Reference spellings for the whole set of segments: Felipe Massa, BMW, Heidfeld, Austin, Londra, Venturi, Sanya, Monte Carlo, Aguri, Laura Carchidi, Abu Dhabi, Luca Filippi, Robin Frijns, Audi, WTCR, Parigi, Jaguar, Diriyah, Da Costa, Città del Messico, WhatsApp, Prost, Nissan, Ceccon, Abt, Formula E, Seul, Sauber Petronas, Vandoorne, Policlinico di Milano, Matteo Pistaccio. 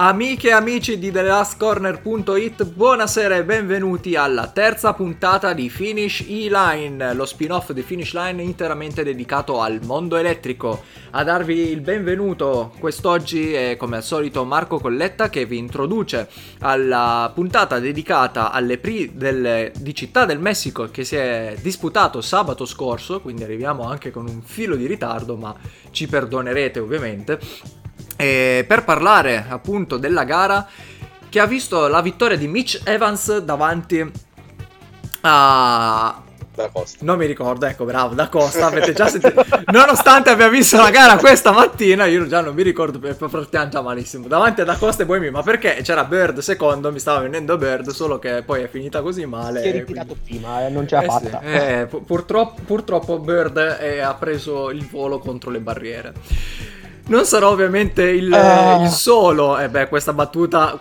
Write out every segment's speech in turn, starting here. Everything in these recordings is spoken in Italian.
Amiche e amici di TheLastCorner.it, buonasera e benvenuti alla terza puntata di Finish Line, lo spin-off di Finish Line interamente dedicato al mondo elettrico. A darvi il benvenuto quest'oggi è come al solito Marco Colletta, che vi introduce alla puntata dedicata alle Prix di Città del Messico, che si è disputato sabato scorso, quindi arriviamo anche con un filo di ritardo, ma ci perdonerete ovviamente. E per parlare appunto della gara che ha visto la vittoria di Mitch Evans davanti a... Da Costa. Non mi ricordo, ecco, bravo, Da Costa, avete già sentito. Nonostante abbia visto la gara questa mattina, io già non mi ricordo, partiamo già malissimo. Davanti a Da Costa e Buemi, ma perché c'era Bird secondo, mi stava venendo Bird, solo che poi è finita così male. Si è ritirato quindi... prima, non ce l'ha fatta. Sì. Purtroppo Bird ha preso il volo contro le barriere. Non sarò ovviamente il solo, questa battuta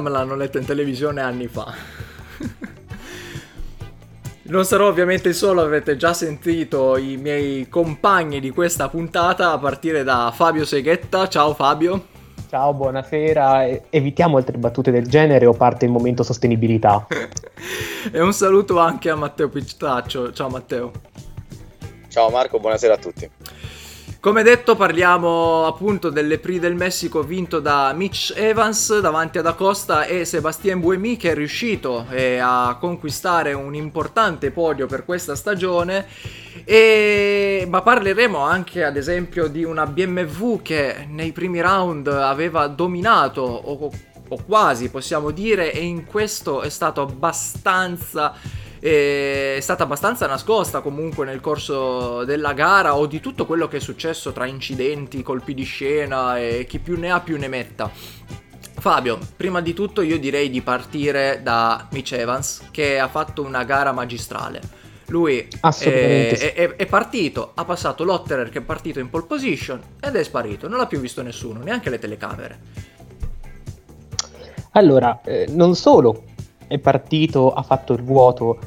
me l'hanno letta in televisione anni fa. Non sarò ovviamente il solo, avete già sentito i miei compagni di questa puntata, a partire da Fabio Seghetta. Ciao Fabio. Ciao, buonasera. Evitiamo altre battute del genere o parte il momento sostenibilità. E un saluto anche a Matteo Pistaccio. Ciao Matteo. Ciao Marco, buonasera a tutti. Come detto, parliamo appunto delle Prix del Messico vinto da Mitch Evans davanti a Da Costa e Sebastien Buemi, che è riuscito a conquistare un importante podio per questa stagione. Ma parleremo anche ad esempio di una BMW che nei primi round aveva dominato o quasi, possiamo dire, e in questo è stata abbastanza nascosta comunque nel corso della gara o di tutto quello che è successo tra incidenti, colpi di scena e chi più ne ha più ne metta. Fabio, prima di tutto io direi di partire da Mitch Evans, che ha fatto una gara magistrale. Lui è partito, ha passato Lotterer, che è partito in pole position, ed è sparito, non l'ha più visto nessuno, neanche le telecamere. Allora, non solo è partito, ha fatto il vuoto,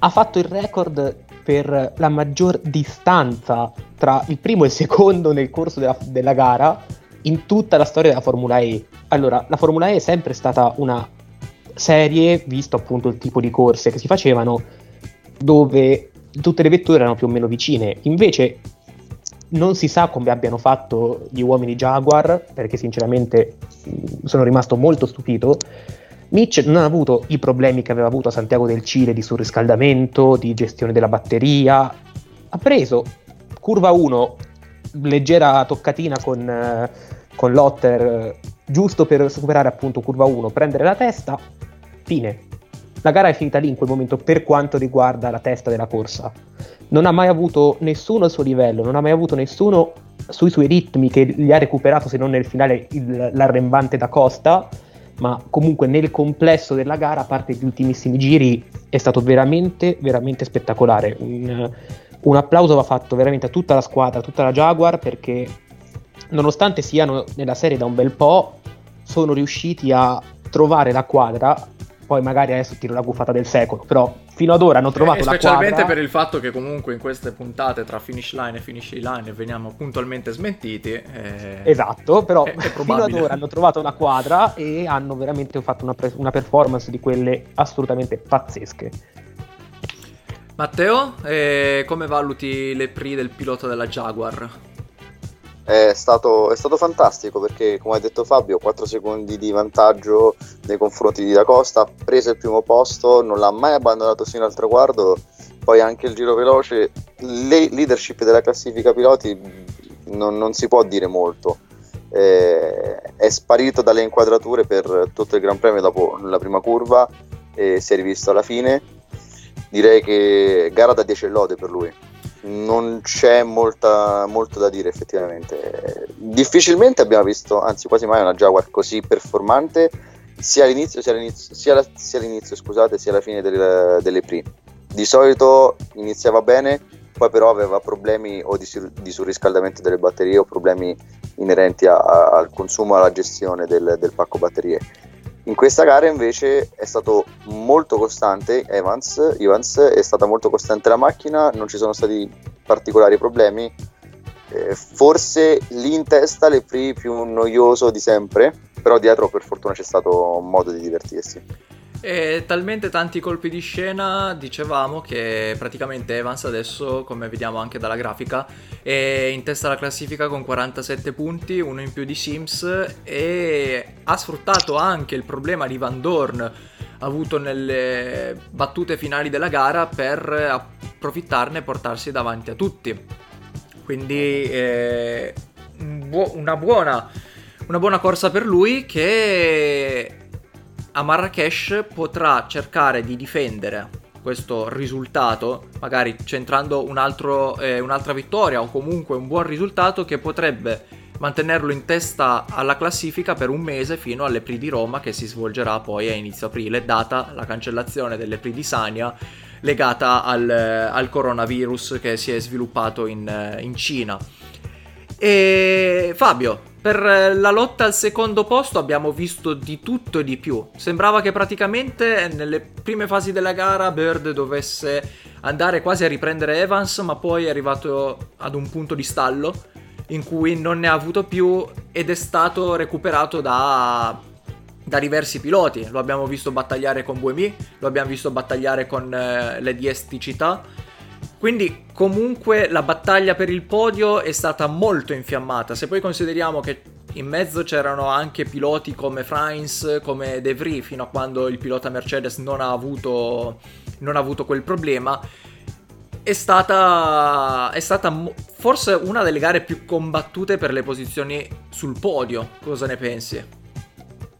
ha fatto il record per la maggior distanza tra il primo e il secondo nel corso della gara in tutta la storia della Formula E. Allora, la Formula E è sempre stata una serie, visto appunto il tipo di corse che si facevano, dove tutte le vetture erano più o meno vicine. Invece non si sa come abbiano fatto gli uomini Jaguar, perché sinceramente sono rimasto molto stupito. Mitch non ha avuto i problemi che aveva avuto a Santiago del Cile di surriscaldamento, di gestione della batteria. Ha preso curva 1, leggera toccatina con Lotterer, giusto per superare appunto curva 1, prendere la testa, fine. La gara è finita lì in quel momento per quanto riguarda la testa della corsa. Non ha mai avuto nessuno al suo livello, non ha mai avuto nessuno sui suoi ritmi, che li ha recuperato se non nel finale l'arrembante Da Costa. Ma comunque nel complesso della gara, a parte gli ultimissimi giri, è stato veramente veramente spettacolare. Un applauso va fatto veramente a tutta la squadra, a tutta la Jaguar, perché nonostante siano nella serie da un bel po', sono riusciti a trovare la quadra. Poi magari adesso tiro la buffata del secolo, però fino ad ora hanno trovato la quadra. Specialmente per il fatto che comunque in queste puntate tra Finish Line e Finish Line veniamo puntualmente smentiti. Esatto, però è fino ad ora hanno trovato la quadra e hanno veramente fatto una performance di quelle assolutamente pazzesche. Matteo, come valuti le Prix del pilota della Jaguar? È stato fantastico, perché come ha detto Fabio, 4 secondi di vantaggio nei confronti di Da Costa, ha preso il primo posto, non l'ha mai abbandonato fino al traguardo. Poi anche il giro veloce, le leadership della classifica piloti non si può dire molto. È sparito dalle inquadrature per tutto il Gran Premio dopo la prima curva e si è rivisto alla fine. Direi che gara da 10 lode per lui. Non c'è molto da dire effettivamente. Difficilmente abbiamo visto, anzi quasi mai, una Jaguar così performante sia alla fine delle Prix. Di solito iniziava bene, poi però aveva problemi o di surriscaldamento delle batterie o problemi inerenti al consumo e alla gestione del pacco batterie. In questa gara invece è stato molto costante Evans, è stata molto costante la macchina, non ci sono stati particolari problemi, forse lì in testa le Prix più noioso di sempre, però dietro per fortuna c'è stato modo di divertirsi. E talmente tanti colpi di scena, dicevamo, che praticamente Evans adesso, come vediamo anche dalla grafica, è in testa alla classifica con 47 punti, uno in più di Sims, e ha sfruttato anche il problema di Vandoorne avuto nelle battute finali della gara per approfittarne e portarsi davanti a tutti. Quindi una buona corsa per lui, che a Marrakesh potrà cercare di difendere questo risultato, magari centrando un'altra vittoria o comunque un buon risultato che potrebbe mantenerlo in testa alla classifica per un mese, fino alle Prix di Roma, che si svolgerà poi a inizio aprile, data la cancellazione delle Prix di Sanya legata al coronavirus che si è sviluppato in Cina. E Fabio, per la lotta al secondo posto abbiamo visto di tutto e di più. Sembrava che praticamente nelle prime fasi della gara Bird dovesse andare quasi a riprendere Evans, ma poi è arrivato ad un punto di stallo in cui non ne ha avuto più ed è stato recuperato da diversi piloti. Lo abbiamo visto battagliare con Buemi, lo abbiamo visto battagliare con le DS Techeetah. Quindi comunque la battaglia per il podio è stata molto infiammata. Se poi consideriamo che in mezzo c'erano anche piloti come Frijns, come De Vries, fino a quando il pilota Mercedes non ha avuto quel problema, è stata forse una delle gare più combattute per le posizioni sul podio. Cosa ne pensi?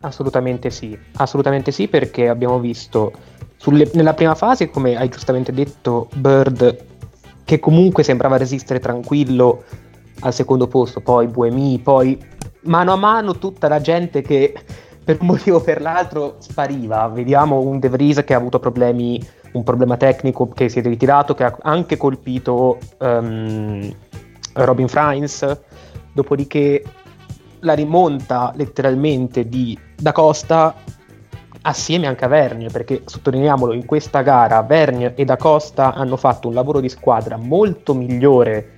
Assolutamente sì, perché abbiamo visto nella prima fase, come hai giustamente detto, Bird che comunque sembrava resistere tranquillo al secondo posto, poi Buemi, poi mano a mano tutta la gente che per un motivo o per l'altro spariva. Vediamo un De Vries che ha avuto un problema tecnico, che si è ritirato, che ha anche colpito Robin Frijns. Dopodiché la rimonta letteralmente di Da Costa assieme anche a Vergne, perché sottolineiamolo, in questa gara Vergne e Da Costa hanno fatto un lavoro di squadra molto migliore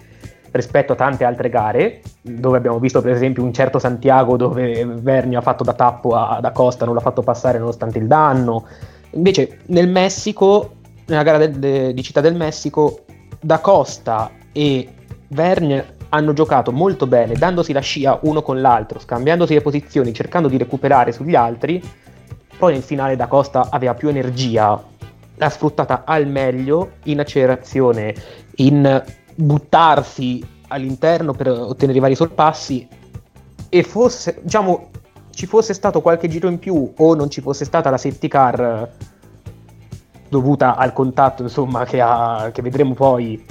rispetto a tante altre gare, dove abbiamo visto per esempio un certo Santiago dove Vergne ha fatto da tappo a Da Costa, non l'ha fatto passare nonostante il danno. Invece nel Messico, nella gara di Città del Messico, Da Costa e Vergne hanno giocato molto bene, dandosi la scia uno con l'altro, scambiandosi le posizioni, cercando di recuperare sugli altri. Poi nel finale Da Costa aveva più energia, l'ha sfruttata al meglio in accelerazione, in buttarsi all'interno per ottenere i vari sorpassi, e forse, diciamo, ci fosse stato qualche giro in più o non ci fosse stata la safety car dovuta al contatto, insomma, che vedremo poi,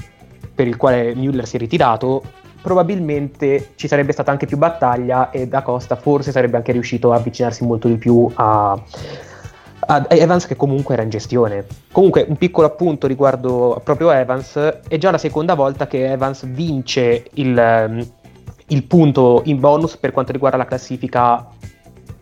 per il quale Müller si è ritirato, probabilmente ci sarebbe stata anche più battaglia e Da Costa forse sarebbe anche riuscito a avvicinarsi molto di più a Evans, che comunque era in gestione. Comunque un piccolo appunto riguardo proprio Evans: è già la seconda volta che Evans vince il punto in bonus per quanto riguarda la classifica,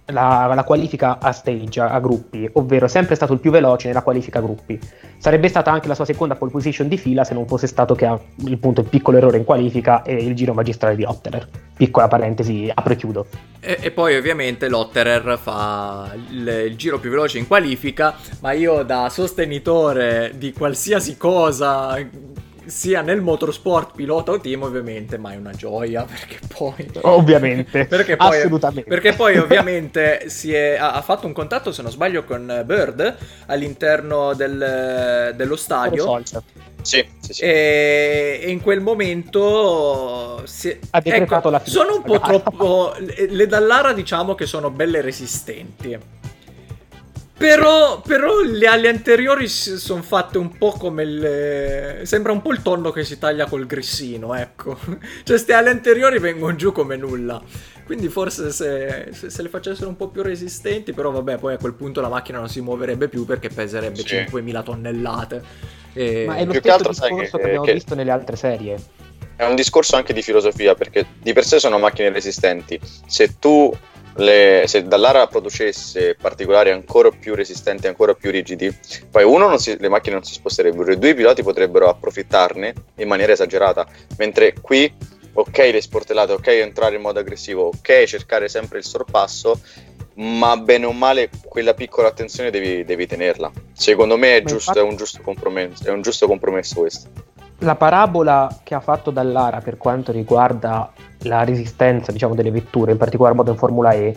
la qualifica a stage, a gruppi, ovvero è sempre stato il più veloce nella qualifica a gruppi. Sarebbe stata anche la sua seconda pole position di fila se non fosse stato che ha il piccolo errore in qualifica e il giro magistrale di Lotterer. Piccola parentesi, apro e chiudo. E poi ovviamente Lotterer fa il giro più veloce in qualifica, ma io, da sostenitore di qualsiasi cosa sia nel motorsport, pilota o team, ovviamente, ma è una gioia, perché poi ovviamente assolutamente, perché poi ovviamente ha fatto un contatto, se non sbaglio, con Bird all'interno dello stadio. Sì. E in quel momento ha decretato la fine. Sono un po' troppo le Dallara, diciamo che sono belle resistenti, però le ali anteriori sono fatte un po' come sembra un po' il tonno che si taglia col grissino, ecco. Cioè, ste ali anteriori vengono giù come nulla. Quindi forse se le facessero un po' più resistenti, però vabbè, poi a quel punto la macchina non si muoverebbe più perché peserebbe 5.000 tonnellate. Ma è lo più stesso discorso che abbiamo visto nelle altre serie. È un discorso anche di filosofia, perché di per sé sono macchine resistenti. Se Dallara producesse particolari ancora più resistenti, ancora più rigidi, poi uno, le macchine non si sposterebbero, e due, i piloti potrebbero approfittarne in maniera esagerata, mentre qui ok le sportellate, ok entrare in modo aggressivo, ok cercare sempre il sorpasso, ma bene o male quella piccola attenzione devi tenerla. Secondo me è un giusto compromesso questo. La parabola che ha fatto Dallara per quanto riguarda la resistenza, diciamo, delle vetture, in particolar modo in Formula E,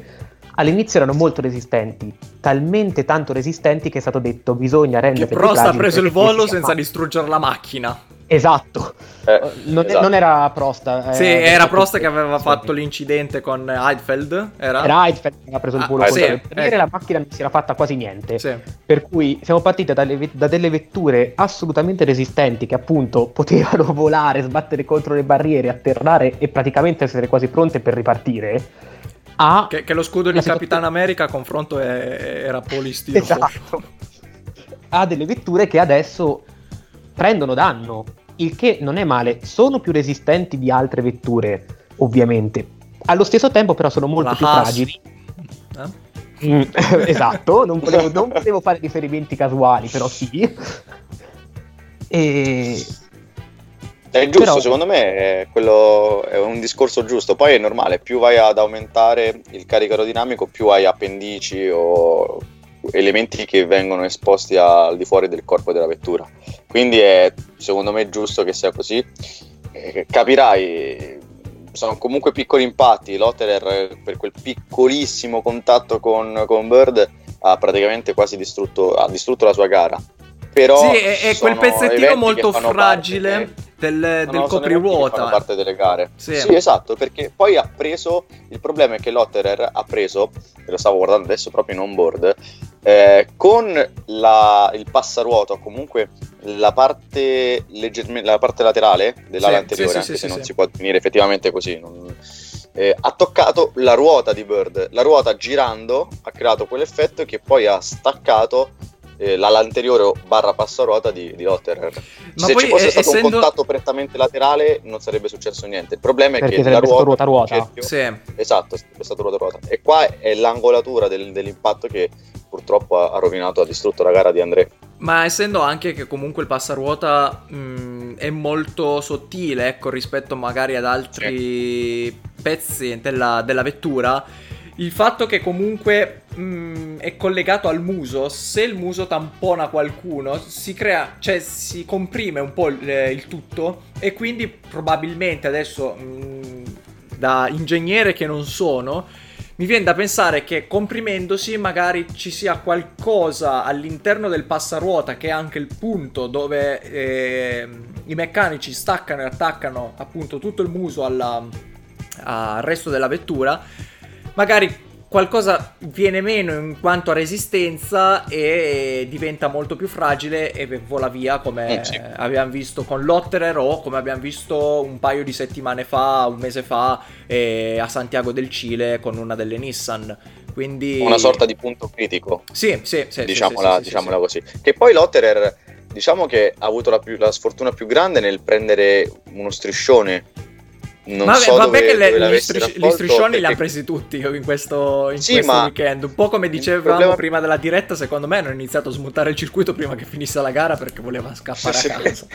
all'inizio erano molto resistenti, talmente tanto resistenti che è stato detto bisogna rendere... Che Prost ha preso il volo senza distruggere la macchina. Esatto. Non era Prost. Era Prost che aveva fatto l'incidente con Heidfeld. Era Heidfeld che aveva preso il volo. La macchina non si era fatta quasi niente. Sì. Per cui siamo partiti da delle vetture assolutamente resistenti che appunto potevano volare, sbattere contro le barriere, atterrare e praticamente essere quasi pronte per ripartire. Che lo scudo di Capitan America a confronto era polistirolo. Esatto. Ha delle vetture che adesso prendono danno, il che non è male, sono più resistenti di altre vetture, ovviamente. Allo stesso tempo però sono molto più fragili. Esatto, non potevo fare riferimenti casuali, però sì. È giusto, però... secondo me quello è un discorso giusto. Poi è normale, più vai ad aumentare il carico aerodinamico, più hai appendici o... elementi che vengono esposti al di fuori del corpo della vettura, quindi è secondo me giusto che sia così. Capirai, sono comunque piccoli impatti. Lotterer per quel piccolissimo contatto con Bird ha praticamente quasi distrutto la sua gara, però sì, è quel pezzettino molto fragile del copriruota, sono parte delle gare. Sì, esatto, perché poi ha preso, il problema è che Lotterer ha preso, lo stavo guardando adesso proprio in onboard, con il passaruota, comunque la parte laterale dell'ala anteriore, si può definire effettivamente così, ha toccato la ruota di Bird. La ruota girando ha creato quell'effetto che poi ha staccato l'ala anteriore barra passaruota di Lotterer. Ma se poi ci fosse stato un contatto prettamente laterale non sarebbe successo niente. Il problema è che la ruota. Sì. Esatto, sarebbe stato ruota. E qua è l'angolatura dell'impatto che purtroppo ha rovinato, ha distrutto la gara di André. Ma essendo anche che comunque il passaruota è molto sottile, ecco, rispetto magari ad altri pezzi della vettura, il fatto che comunque è collegato al muso, se il muso tampona qualcuno si crea, cioè si comprime un po' il tutto, e quindi probabilmente adesso da ingegnere che non sono mi viene da pensare che comprimendosi magari ci sia qualcosa all'interno del passaruota, che è anche il punto dove i meccanici staccano e attaccano appunto tutto il muso al resto della vettura. Magari qualcosa viene meno in quanto a resistenza e diventa molto più fragile e vola via, come abbiamo visto con Lotterer o come abbiamo visto un paio di settimane fa, un mese fa, a Santiago del Cile con una delle Nissan. Quindi una sorta di punto critico. Sì. Diciamola così. Che poi Lotterer, diciamo che ha avuto la sfortuna più grande nel prendere uno striscione. Gli striscioni li ha presi tutti in questo weekend. Un po' come dicevamo prima della diretta, secondo me hanno iniziato a smontare il circuito prima che finisse la gara perché voleva scappare a casa.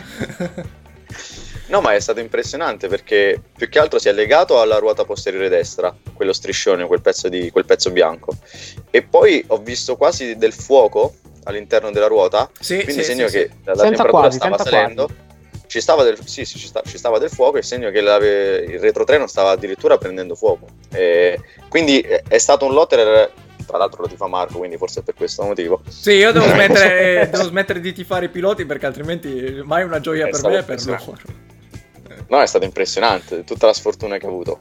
No, ma è stato impressionante perché più che altro si è legato alla ruota posteriore destra, quello striscione, quel pezzo bianco. E poi ho visto quasi del fuoco all'interno della ruota, quindi segno che la temperatura stava salendo. Ci stava del fuoco, il segno che il retrotreno stava addirittura prendendo fuoco, quindi è stato un Lotterer. Tra l'altro lo tifa Marco, quindi forse è per questo motivo. Sì, io devo smettere di tifare i piloti perché altrimenti mai una gioia per me e per loro. No, è stato impressionante tutta la sfortuna che ha avuto,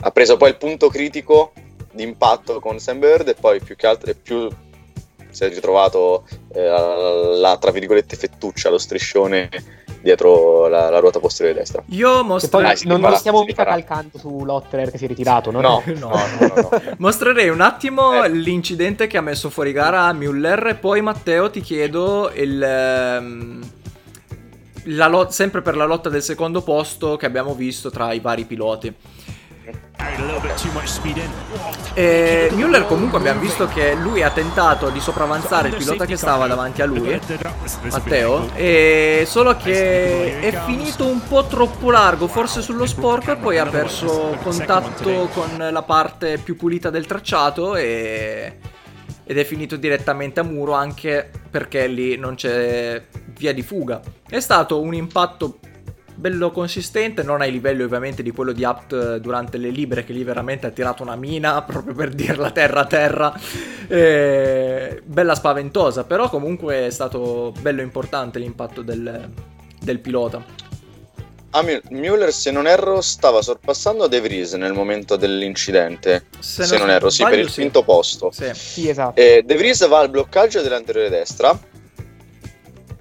ha preso poi il punto critico di impatto con Sam Bird e poi più che altro si è ritrovato la tra virgolette fettuccia, lo striscione dietro la ruota posteriore destra. Non stiamo mica calcando su Lotterer che si è ritirato, no. Mostrerei un attimo l'incidente che ha messo fuori gara Müller, e poi Matteo ti chiedo sempre per la lotta del secondo posto che abbiamo visto tra i vari piloti. E Müller comunque abbiamo visto che lui ha tentato di sopravanzare il pilota che stava davanti a lui, Matteo, e solo che è finito un po' troppo largo, forse sullo sporco, e poi ha perso contatto con la parte più pulita del tracciato ed è finito direttamente a muro, anche perché lì non c'è via di fuga. È stato un impatto bello consistente, non ai livelli ovviamente di quello di Abt durante le libere, che lì veramente ha tirato una mina proprio per dirla terra a terra, bella spaventosa, però comunque è stato bello importante l'impatto del pilota. Ah, Müller, se non erro, stava sorpassando De Vries nel momento dell'incidente, se non erro, sì, per il quinto posto. Sì, esatto. De Vries va al bloccaggio dell'anteriore destra,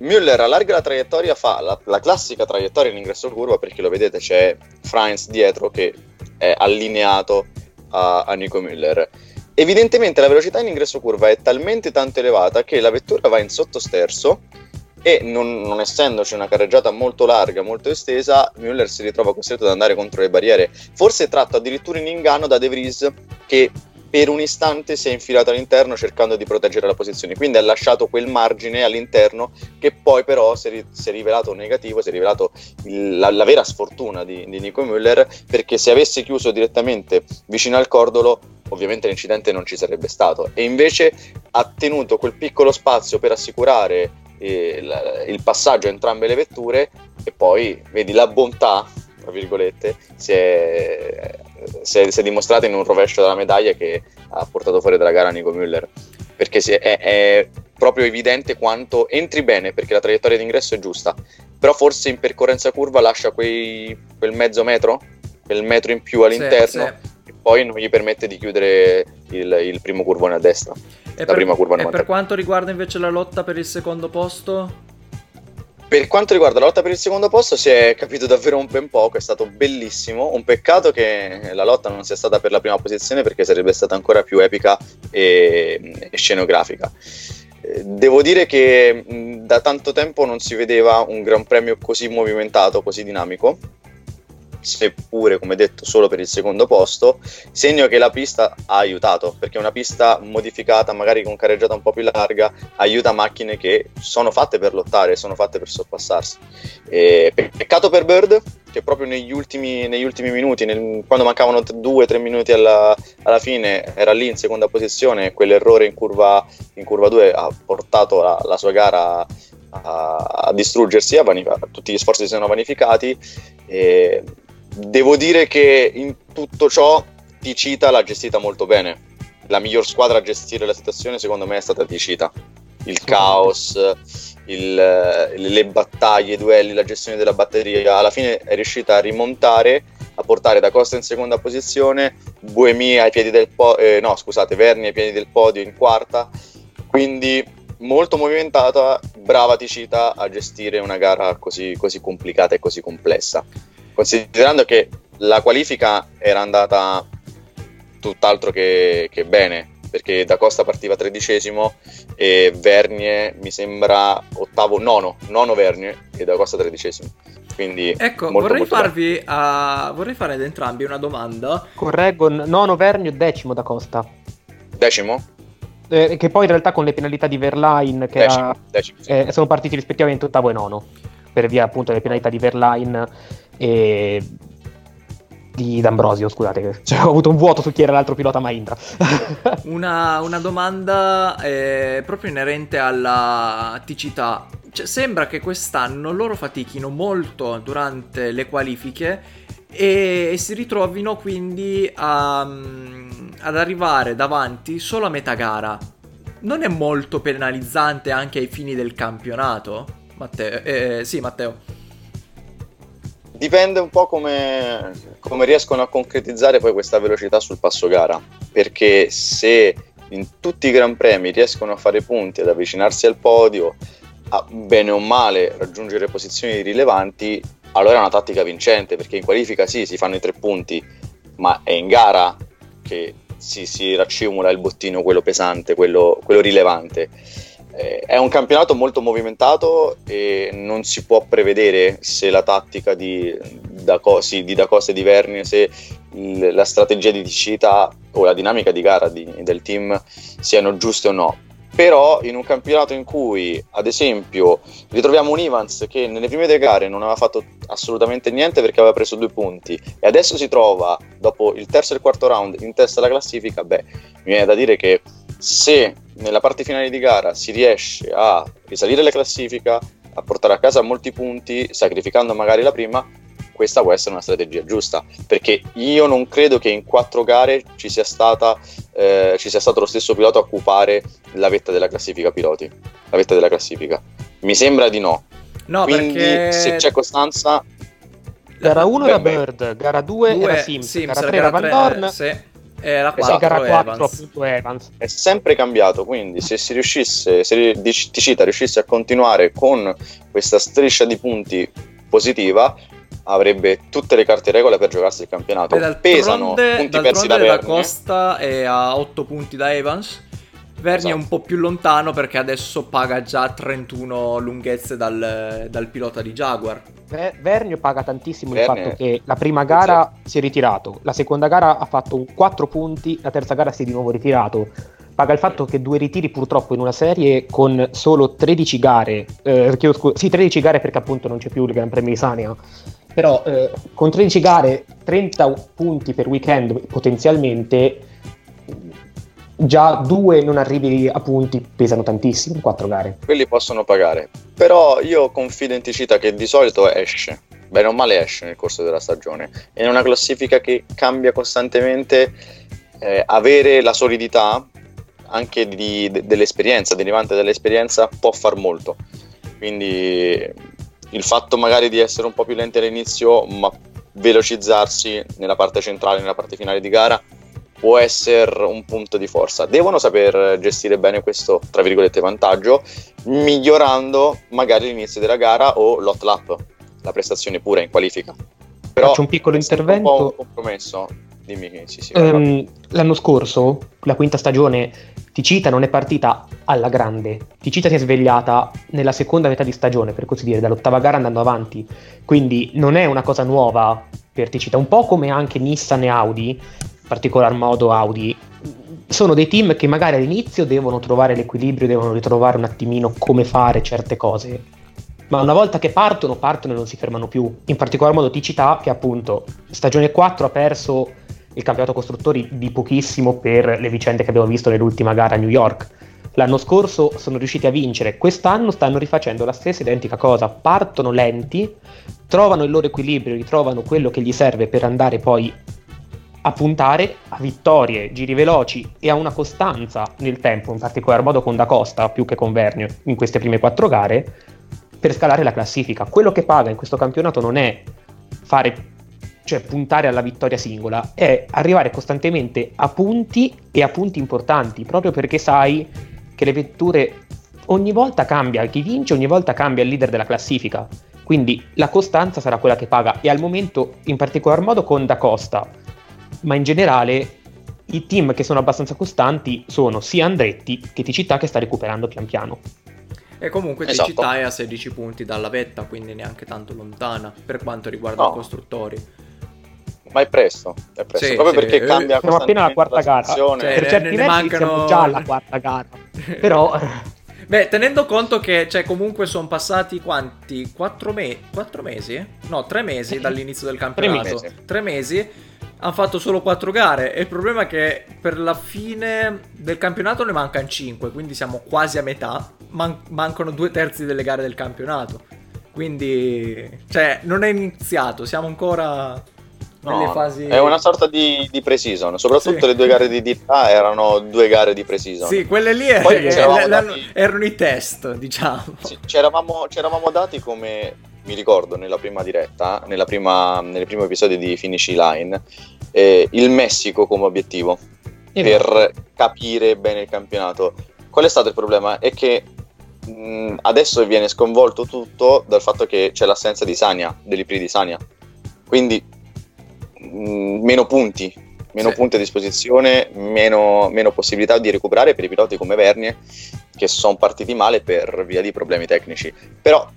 Müller allarga la traiettoria, fa la classica traiettoria in ingresso curva, perché lo vedete, c'è Frijns dietro che è allineato a Nico Müller. Evidentemente la velocità in ingresso curva è talmente tanto elevata che la vettura va in sottosterzo e non essendoci una carreggiata molto larga, molto estesa, Müller si ritrova costretto ad andare contro le barriere, forse tratto addirittura in inganno da De Vries, che per un istante si è infilato all'interno cercando di proteggere la posizione, quindi ha lasciato quel margine all'interno che poi però si è rivelato negativo, si è rivelato la vera sfortuna di Nico Müller, perché se avesse chiuso direttamente vicino al cordolo ovviamente l'incidente non ci sarebbe stato, e invece ha tenuto quel piccolo spazio per assicurare il passaggio a entrambe le vetture, e poi vedi la bontà, tra virgolette, si è dimostrata in un rovescio della medaglia che ha portato fuori dalla gara Nico Müller, perché è proprio evidente quanto entri bene, perché la traiettoria d'ingresso è giusta, però forse in percorrenza curva lascia quel mezzo metro, quel metro in più all'interno, sì. E poi non gli permette di chiudere il primo curvone a destra, prima curva 90. E per quanto riguarda invece la lotta per il secondo posto? Per quanto riguarda la lotta per il secondo posto si è capito davvero un ben poco, è stato bellissimo, un peccato che la lotta non sia stata per la prima posizione, perché sarebbe stata ancora più epica e scenografica. Devo dire che da tanto tempo non si vedeva un Gran Premio così movimentato, così dinamico, seppure, come detto, solo per il secondo posto, segno che la pista ha aiutato, perché una pista modificata, magari con carreggiata un po' più larga, aiuta macchine che sono fatte per lottare, sono fatte per sorpassarsi. Peccato per Bird, che proprio negli ultimi minuti, quando mancavano 2-3 minuti alla fine, era lì in seconda posizione. Quell'errore in curva 2 ha portato la sua gara a distruggersi, tutti gli sforzi si sono vanificati. Devo dire che in tutto ciò Techeetah l'ha gestita molto bene. La miglior squadra a gestire la situazione secondo me è stata Techeetah. Il caos, le battaglie, i duelli, la gestione della batteria. Alla fine è riuscita a rimontare, a portare Da Costa in seconda posizione, Buemi ai piedi del Vergne ai piedi del podio in quarta. Quindi molto movimentata, brava Techeetah a gestire una gara così complicata e così complessa. Considerando che la qualifica era andata tutt'altro che bene, perché Da Costa partiva 13° e Vergne mi sembra nono Vergne e Da Costa 13°. Quindi ecco, vorrei fare ad entrambi una domanda. Correggo, nono Vergne e 10° Da Costa. 10°? Che poi in realtà con le penalità di Verlaine che decimo, sì. Sono partiti rispettivamente 8° e 9° per via appunto delle penalità di Verlaine e di D'Ambrosio, scusate, cioè, ho avuto un vuoto su chi era l'altro pilota Mahindra. una domanda proprio inerente alla Techeetah, cioè, sembra che quest'anno loro fatichino molto durante le qualifiche e si ritrovino quindi ad arrivare davanti solo a metà gara. Non è molto penalizzante anche ai fini del campionato, Matteo? Sì, Matteo. Dipende un po' come riescono a concretizzare poi questa velocità sul passo gara, perché se in tutti i Gran Premi riescono a fare punti, ad avvicinarsi al podio, a bene o male raggiungere posizioni rilevanti, allora è una tattica vincente, perché in qualifica sì, si fanno i 3 punti, ma è in gara che si raccimula il bottino, quello pesante, quello rilevante. È un campionato molto movimentato e non si può prevedere se la tattica di Da Costa e di Vergne, se la strategia di Techeetah o la dinamica di gara del team siano giuste o no. Però in un campionato in cui, ad esempio, ritroviamo un Evans che nelle prime due gare non aveva fatto assolutamente niente perché aveva preso 2 punti e adesso si trova, dopo il terzo e il quarto round, in testa alla classifica, mi viene da dire che se nella parte finale di gara si riesce a risalire la classifica, a portare a casa molti punti, sacrificando magari la prima, questa può essere una strategia giusta, perché io non credo che in 4 gare ci sia stato lo stesso pilota a occupare la vetta della classifica piloti, la vetta della classifica. Mi sembra di no. Quindi perché... se c'è costanza, gara 1 era Bird, gara 2 era Sims, gara 3 era Vandoorne, sì. Era 4, esatto, gara 4 Evans. Appunto Evans è sempre cambiato, quindi se Techeetah riuscisse a continuare con questa striscia di punti positiva, avrebbe tutte le carte in regola per giocarsi il campionato. Pesano punti persi da Vergne. Da Costa è a 8 punti da Evans. Vergne è un po' più lontano perché adesso paga già 31 lunghezze dal pilota di Jaguar. Vergne paga tantissimo il fatto che la prima gara si è ritirato, la seconda gara ha fatto 4 punti, la terza gara si è di nuovo ritirato. Paga il fatto che 2 ritiri purtroppo in una serie con solo 13 gare. 13 gare perché appunto non c'è più il Gran Premio di Sanya. Però con 13 gare, 30 punti per weekend potenzialmente, già 2 non arrivi a punti pesano tantissimo in 4 gare. Quelli possono pagare, però io confido in Techeetah che di solito esce, bene o male esce nel corso della stagione, e in una classifica che cambia costantemente avere la solidità anche dell'esperienza, derivante dall'esperienza, può far molto. Quindi... il fatto magari di essere un po' più lenti all'inizio, ma velocizzarsi nella parte centrale, nella parte finale di gara, può essere un punto di forza. Devono saper gestire bene questo, tra virgolette, vantaggio, migliorando magari l'inizio della gara o l'hot lap, la prestazione pura in qualifica. Però faccio un piccolo intervento. Un po' un compromesso. Dimmi, sì, l'anno scorso, la quinta stagione, Techeetah non è partita alla grande. Techeetah si è svegliata nella seconda metà di stagione, per così dire, dall'8ª gara andando avanti. Quindi non è una cosa nuova per Techeetah, un po' come anche Nissan e Audi, in particolar modo Audi. Sono dei team che magari all'inizio devono trovare l'equilibrio, devono ritrovare un attimino come fare certe cose. Ma una volta che partono e non si fermano più. In particolar modo Techeetah, che appunto stagione 4 ha perso il campionato costruttori di pochissimo per le vicende che abbiamo visto nell'ultima gara a New York. L'anno scorso sono riusciti a vincere, quest'anno stanno rifacendo la stessa identica cosa, partono lenti, trovano il loro equilibrio, ritrovano quello che gli serve per andare poi a puntare a vittorie, giri veloci e a una costanza nel tempo, in particolar modo con Da Costa più che con Vergne in queste prime 4 gare, per scalare la classifica. Quello che paga in questo campionato non è cioè puntare alla vittoria singola, è arrivare costantemente a punti e a punti importanti, proprio perché sai che le vetture ogni volta cambia, chi vince ogni volta cambia il leader della classifica, quindi la costanza sarà quella che paga. E al momento, in particolar modo con Da Costa, ma in generale, i team che sono abbastanza costanti sono sia Andretti che Techeetah, che sta recuperando pian piano. E comunque Techeetah è a 16 punti dalla vetta, quindi neanche tanto lontana per quanto riguarda i costruttori. Ma è presto. Sì, proprio perché cambia. Siamo appena alla 4ª gara. Per certi versi mancano... siamo già alla 4ª gara. Però... tenendo conto che comunque sono passati quanti? 4 mesi? No, 3 mesi dall'inizio del campionato. 3 mesi. Hanno fatto solo 4 gare e il problema è che per la fine del campionato ne mancano 5, quindi siamo quasi a metà, mancano 2/3 delle gare del campionato. Quindi, non è iniziato, siamo ancora nelle fasi... È una sorta di pre-season, soprattutto le 2 gare di Diriyah erano 2 gare di pre-season. Sì, quelle lì erano i test, diciamo. Sì, c'eravamo dati come... Mi ricordo nel primo episodio di Finish Line, il Messico come obiettivo per capire bene il campionato. Qual è stato il problema? È che adesso viene sconvolto tutto dal fatto che c'è l'assenza di Sanya, dell'IPRI di Sanya, quindi meno punti a disposizione, meno possibilità di recuperare per i piloti come Vergne, che sono partiti male per via di problemi tecnici, però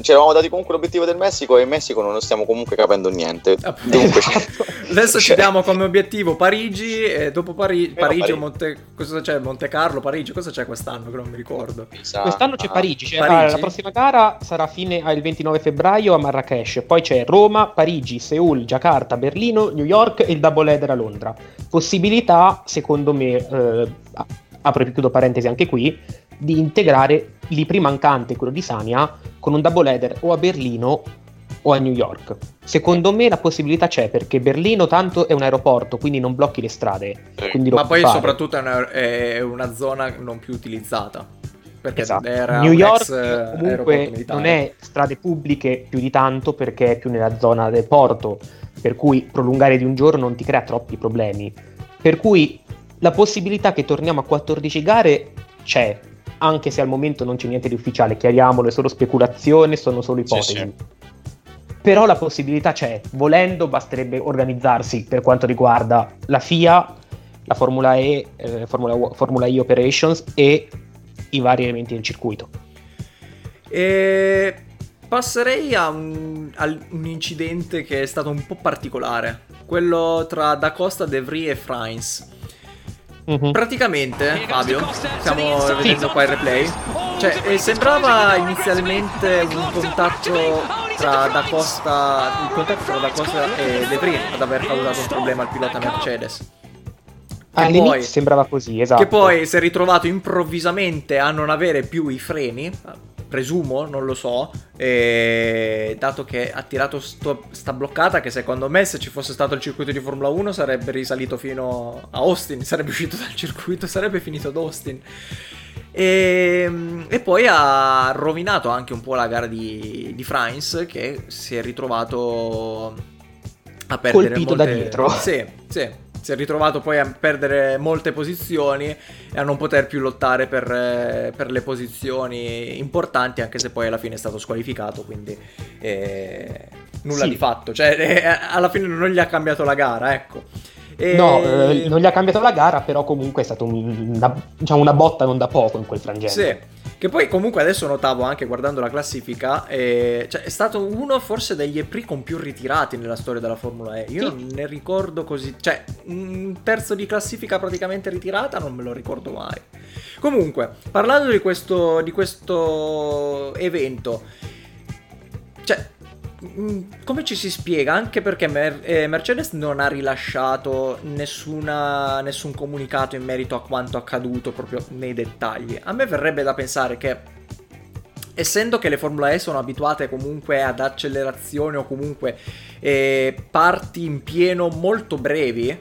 ci eravamo dati comunque l'obiettivo del Messico e in Messico non stiamo comunque capendo niente. Dunque, esatto. Adesso ci diamo come obiettivo Parigi e dopo Parigi. Monte Carlo, Parigi, cosa c'è quest'anno che non mi ricordo? Quest'anno c'è Parigi, cioè, Parigi. La prossima gara sarà il 29 febbraio a Marrakech, poi c'è Roma, Parigi, Seul, Giacarta, Berlino, New York e il double header a Londra. Possibilità, secondo me, apro e chiudo parentesi anche qui, di integrare l'IPRI mancante, quello di Sanya, con un double header o a Berlino o a New York. Secondo me la possibilità c'è, perché Berlino tanto è un aeroporto, quindi non blocchi le strade, quindi lo ma poi fare. Soprattutto è una zona non più utilizzata, perché esatto. Era New York ex comunque non è strade pubbliche più di tanto, perché è più nella zona del porto, per cui prolungare di un giorno non ti crea troppi problemi, per cui la possibilità che torniamo a 14 gare c'è, anche se al momento non c'è niente di ufficiale, chiariamolo, è solo speculazione, sono solo ipotesi. Sì. Però la possibilità c'è, volendo basterebbe organizzarsi per quanto riguarda la FIA, la Formula E, Formula E Operations e i vari elementi del circuito. Passerei a un incidente che è stato un po' particolare, quello tra Da Costa, De Vries e Frijns. Mm-hmm. Praticamente, Fabio, stiamo vedendo qua il replay, cioè sembrava inizialmente un contatto tra Da Costa, il contatto tra Da Costa e De Vries ad aver causato un problema al pilota Mercedes. All'inizio sembrava così, esatto. Che poi si è ritrovato improvvisamente a non avere più i freni, presumo, non lo so, dato che ha tirato sta bloccata che secondo me se ci fosse stato il circuito di Formula 1 sarebbe risalito fino a Austin, sarebbe uscito dal circuito, sarebbe finito ad Austin e poi ha rovinato anche un po' la gara di Frijns, che si è ritrovato a perdere colpito da dietro. Sì. Si è ritrovato poi a perdere molte posizioni e a non poter più lottare per le posizioni importanti, anche se poi alla fine è stato squalificato, quindi nulla sì. Di fatto, cioè alla fine non gli ha cambiato la gara, ecco. Non gli ha cambiato la gara, però comunque è stata una botta non da poco in quel frangente. Sì, che poi comunque adesso notavo anche guardando la classifica, cioè è stato uno forse degli EPRI con più ritirati nella storia della Formula E. Io non ne ricordo così, cioè un terzo di classifica praticamente ritirata non me lo ricordo mai. Comunque, parlando di questo evento, cioè come ci si spiega? Anche perché Mercedes non ha rilasciato nessun comunicato in merito a quanto accaduto proprio nei dettagli. A me verrebbe da pensare che, essendo che le Formula E sono abituate comunque ad accelerazioni o comunque parti in pieno molto brevi,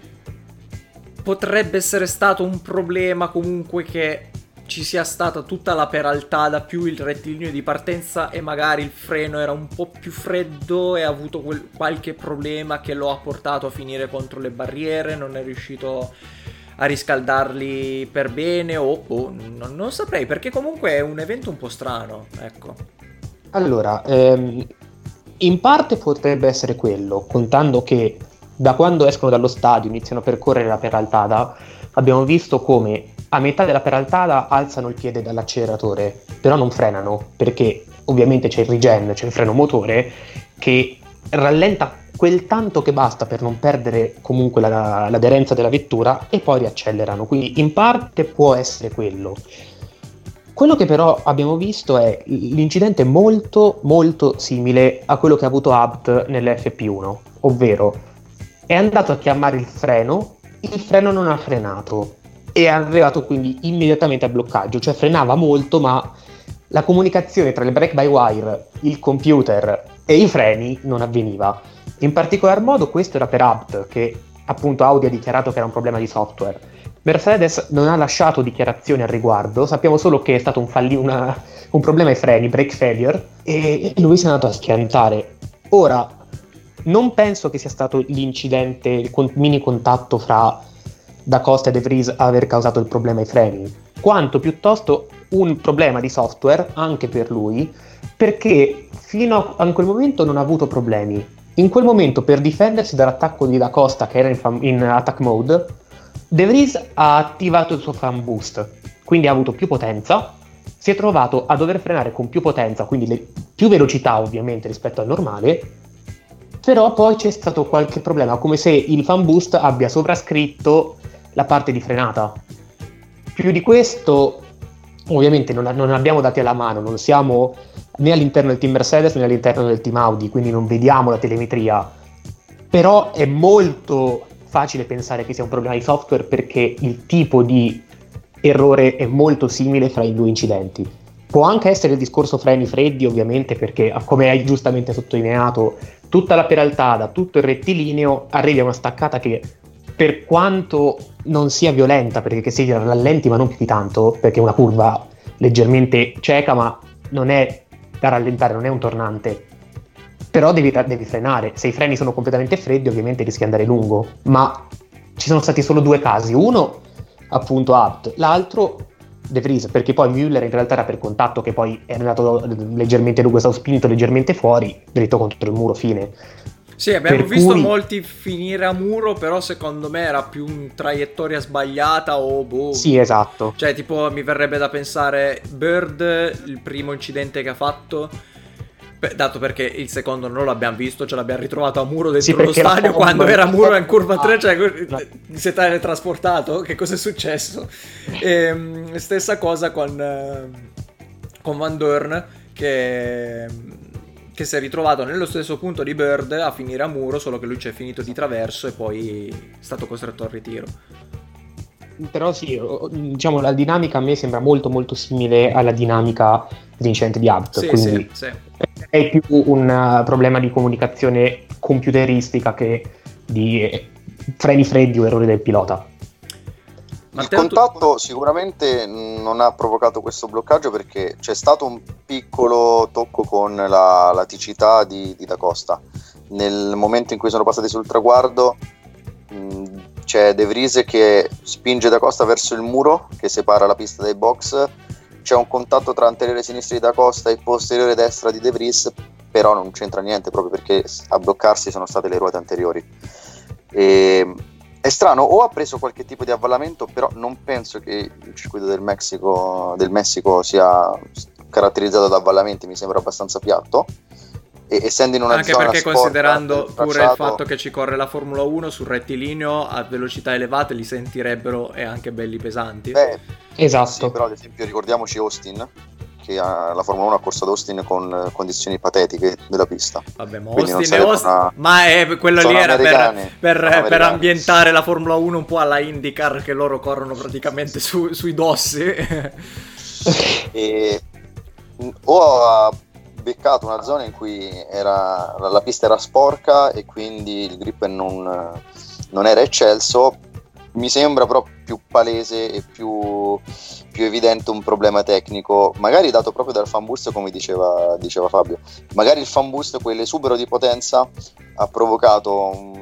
potrebbe essere stato un problema comunque che ci sia stata tutta la peraltada più il rettilineo di partenza e magari il freno era un po' più freddo e ha avuto qualche problema che lo ha portato a finire contro le barriere, non è riuscito a riscaldarli per bene non saprei, perché comunque è un evento un po' strano, ecco. Allora, in parte potrebbe essere quello, contando che da quando escono dallo stadio iniziano a percorrere la peraltada, abbiamo visto come a metà della peraltada alzano il piede dall'acceleratore, però non frenano, perché ovviamente c'è il regen, c'è il freno motore che rallenta quel tanto che basta per non perdere comunque l'aderenza della vettura e poi riaccelerano, quindi in parte può essere quello. Quello che però abbiamo visto è l'incidente molto molto simile a quello che ha avuto Abt nell'FP1, ovvero è andato a chiamare il freno non ha frenato, è arrivato quindi immediatamente al bloccaggio, cioè frenava molto, ma la comunicazione tra il brake by wire, il computer e i freni non avveniva. In particolar modo questo era per Abt, che appunto Audi ha dichiarato che era un problema di software. Mercedes non ha lasciato dichiarazioni al riguardo, sappiamo solo che è stato un problema ai freni, brake failure, e lui si è andato a schiantare. Ora, non penso che sia stato l'incidente, il mini contatto fra Da Costa e De Vries a aver causato il problema ai freni, quanto piuttosto un problema di software anche per lui, perché fino a quel momento non ha avuto problemi. In quel momento, per difendersi dall'attacco di Da Costa, che era in attack mode, De Vries ha attivato il suo fan boost, quindi ha avuto più potenza, si è trovato a dover frenare con più potenza, quindi più velocità ovviamente rispetto al normale, però poi c'è stato qualche problema, come se il fan boost abbia sovrascritto la parte di frenata. Più di questo ovviamente non abbiamo dati alla mano, non siamo né all'interno del team Mercedes né all'interno del team Audi, quindi non vediamo la telemetria, però è molto facile pensare che sia un problema di software perché il tipo di errore è molto simile fra i due incidenti. Può anche essere il discorso freni freddi ovviamente, perché come hai giustamente sottolineato, tutta la Peraltada, tutto il rettilineo, arrivi a una staccata che per quanto non sia violenta, perché si rallenti ma non più di tanto, perché è una curva leggermente cieca ma non è da rallentare, non è un tornante, però devi frenare. Se i freni sono completamente freddi ovviamente rischi di andare lungo, ma ci sono stati solo due casi, uno appunto Abt, l'altro De Vries, perché poi Müller in realtà era per contatto che poi è andato leggermente lungo, è stato spinto leggermente fuori, dritto contro il muro, fine. Sì, abbiamo visto molti finire a muro, però secondo me era più una traiettoria sbagliata o boh. Sì, esatto. Cioè, tipo, mi verrebbe da pensare Bird, il primo incidente che ha fatto, dato perché il secondo non l'abbiamo visto, ce l'abbiamo ritrovato a muro dentro lo stadio quando era a muro in curva 3, cioè si è teletrasportato, che cosa è successo? E, stessa cosa con Vandoorne, che si è ritrovato nello stesso punto di Bird a finire a muro, solo che lui ci è finito di traverso e poi è stato costretto al ritiro. Però sì, diciamo la dinamica a me sembra molto molto simile alla dinamica dell'incidente di Abt, sì, quindi sì, sì. È più un problema di comunicazione computeristica che di freni freddi o errori del pilota. Matteo, il contatto sicuramente non ha provocato questo bloccaggio, perché c'è stato un piccolo tocco con la Techeetah di Da Costa. Nel momento in cui sono passati sul traguardo c'è De Vries che spinge Da Costa verso il muro che separa la pista dai box, c'è un contatto tra anteriore sinistra di Da Costa e posteriore destra di De Vries, però non c'entra niente proprio perché a bloccarsi sono state le ruote anteriori. E è strano, o ha preso qualche tipo di avvallamento, però non penso che il circuito del Messico sia caratterizzato da avvallamenti, mi sembra abbastanza piatto, e essendo in una anche zona anche perché sport, considerando pure tracciato, il fatto che ci corre la Formula 1 sul rettilineo a velocità elevate li sentirebbero e anche belli pesanti. Beh, esatto. Sì, però ad esempio ricordiamoci Austin, che la Formula 1 ha corso ad Austin con condizioni patetiche della pista. Vabbè, ma quindi Austin è Austin, ma quello lì era per ambientare la Formula 1 un po' alla IndyCar, che loro corrono praticamente sui dossi. E o ha beccato una zona in cui la pista era sporca e quindi il grip non era eccelso. Mi sembra però più palese e più evidente un problema tecnico, magari dato proprio dal fan boost, come diceva Fabio. Magari il fan boost, quell'esubero di potenza, ha provocato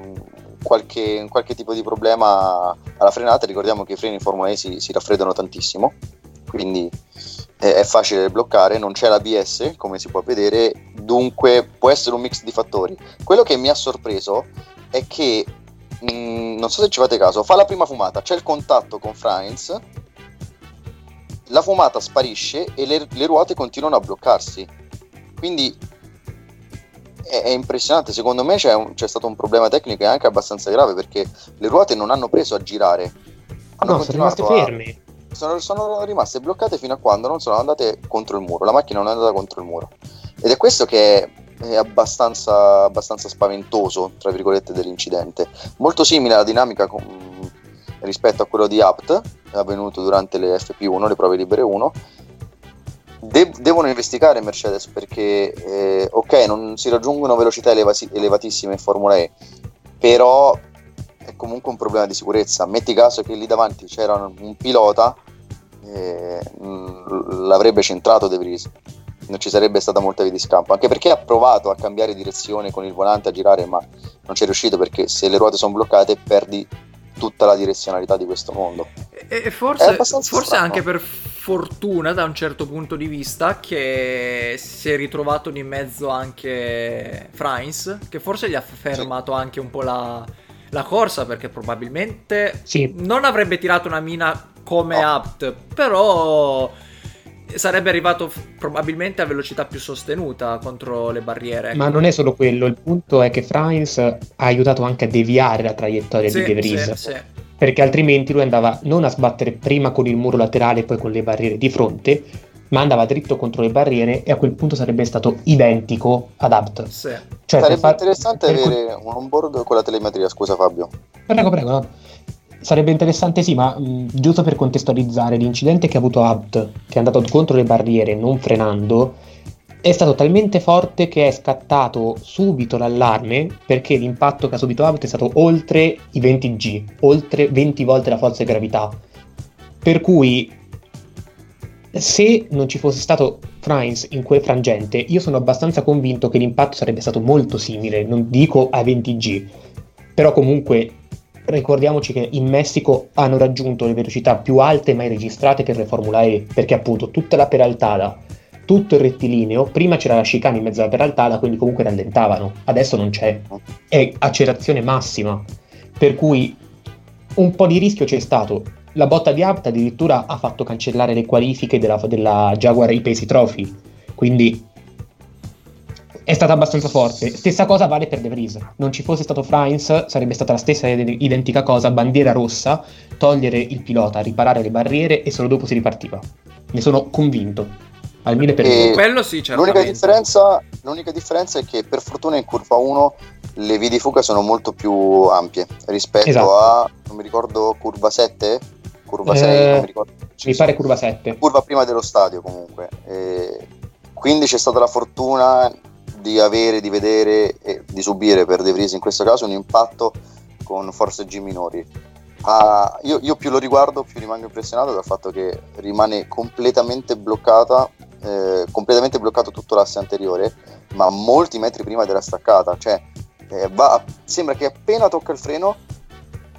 qualche tipo di problema alla frenata. Ricordiamo che i freni in Formula E si raffreddano tantissimo, quindi è facile bloccare, non c'è l'ABS come si può vedere, dunque può essere un mix di fattori. Quello che mi ha sorpreso è che non so se ci fate caso, fa la prima fumata, c'è il contatto con Frijns, la fumata sparisce e le ruote continuano a bloccarsi, quindi è impressionante. Secondo me c'è stato un problema tecnico e anche abbastanza grave, perché le ruote non hanno preso a girare, sono rimaste ferme, sono rimaste bloccate fino a quando non sono andate contro il muro, la macchina non è andata contro il muro, ed è questo che è abbastanza spaventoso tra virgolette dell'incidente. Molto simile alla dinamica rispetto a quello di Abt, avvenuto durante le FP1, le prove libere 1. Devono investigare Mercedes, perché non si raggiungono velocità elevatissime in Formula E, però è comunque un problema di sicurezza. Metti caso che lì davanti c'era un pilota, l'avrebbe centrato De Vries, non ci sarebbe stata molta via di scampo, anche perché ha provato a cambiare direzione con il volante, a girare, ma non c'è riuscito, perché se le ruote sono bloccate perdi tutta la direzionalità di questo mondo. E forse anche per fortuna, da un certo punto di vista, che si è ritrovato di mezzo anche Frijns, che forse gli ha fermato anche un po' la corsa, perché probabilmente non avrebbe tirato una mina come Abt, però sarebbe arrivato probabilmente a velocità più sostenuta contro le barriere. Ma non è solo quello, il punto è che Frijns ha aiutato anche a deviare la traiettoria di De Vries, perché altrimenti lui andava non a sbattere prima con il muro laterale e poi con le barriere di fronte, ma andava dritto contro le barriere e a quel punto sarebbe stato identico ad Abt. Cioè, sarebbe interessante avere un onboard con la telemetria, scusa Fabio. Prego. No. Sarebbe interessante, sì, ma giusto per contestualizzare, l'incidente che ha avuto Abt, che è andato contro le barriere non frenando, è stato talmente forte che è scattato subito l'allarme, perché l'impatto che ha subito Abt è stato oltre i 20 G, oltre 20 volte la forza di gravità. Per cui, se non ci fosse stato Frijns in quel frangente, io sono abbastanza convinto che l'impatto sarebbe stato molto simile, non dico a 20 G, però comunque ricordiamoci che in Messico hanno raggiunto le velocità più alte mai registrate per le Formula E, perché appunto tutta la peraltada, tutto il rettilineo, prima c'era la chicane in mezzo alla peraltada, quindi comunque rallentavano, adesso non c'è, è accelerazione massima, per cui un po' di rischio c'è stato. La botta di Abt addirittura ha fatto cancellare le qualifiche della Jaguar e i Pesi Trophy, quindi è stata abbastanza forte. Stessa cosa vale per De Vries. Non ci fosse stato Frijns, sarebbe stata la stessa identica cosa, bandiera rossa, togliere il pilota, riparare le barriere e solo dopo si ripartiva. Ne sono convinto, al 1000%. Quello sì, certamente. L'unica differenza è che per fortuna in curva 1 le vie di fuga sono molto più ampie rispetto a, non mi ricordo, curva 7? Curva 6, non mi ricordo. Mi pare curva 7. Curva prima dello stadio comunque. Quindi c'è stata la fortuna di vedere e di subire per De Vries in questo caso un impatto con forze G minori. Io più lo riguardo, più rimango impressionato dal fatto che rimane completamente bloccato tutto l'asse anteriore, ma molti metri prima della staccata, cioè sembra che appena tocca il freno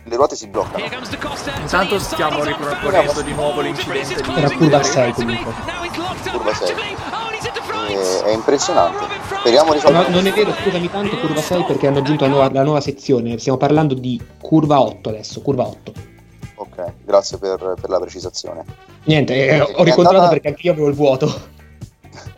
le ruote si bloccano. Intanto stiamo riproponendo di nuovo l'incidente di curva 6 comunque. Curva 6. È impressionante. Speriamo di fare. No, non è vero, scusami tanto, curva 6, perché hanno aggiunto la nuova sezione. Stiamo parlando di curva 8 adesso, curva 8. Ok, grazie per la precisazione. Niente, ho ricontrollato perché anche io avevo il vuoto.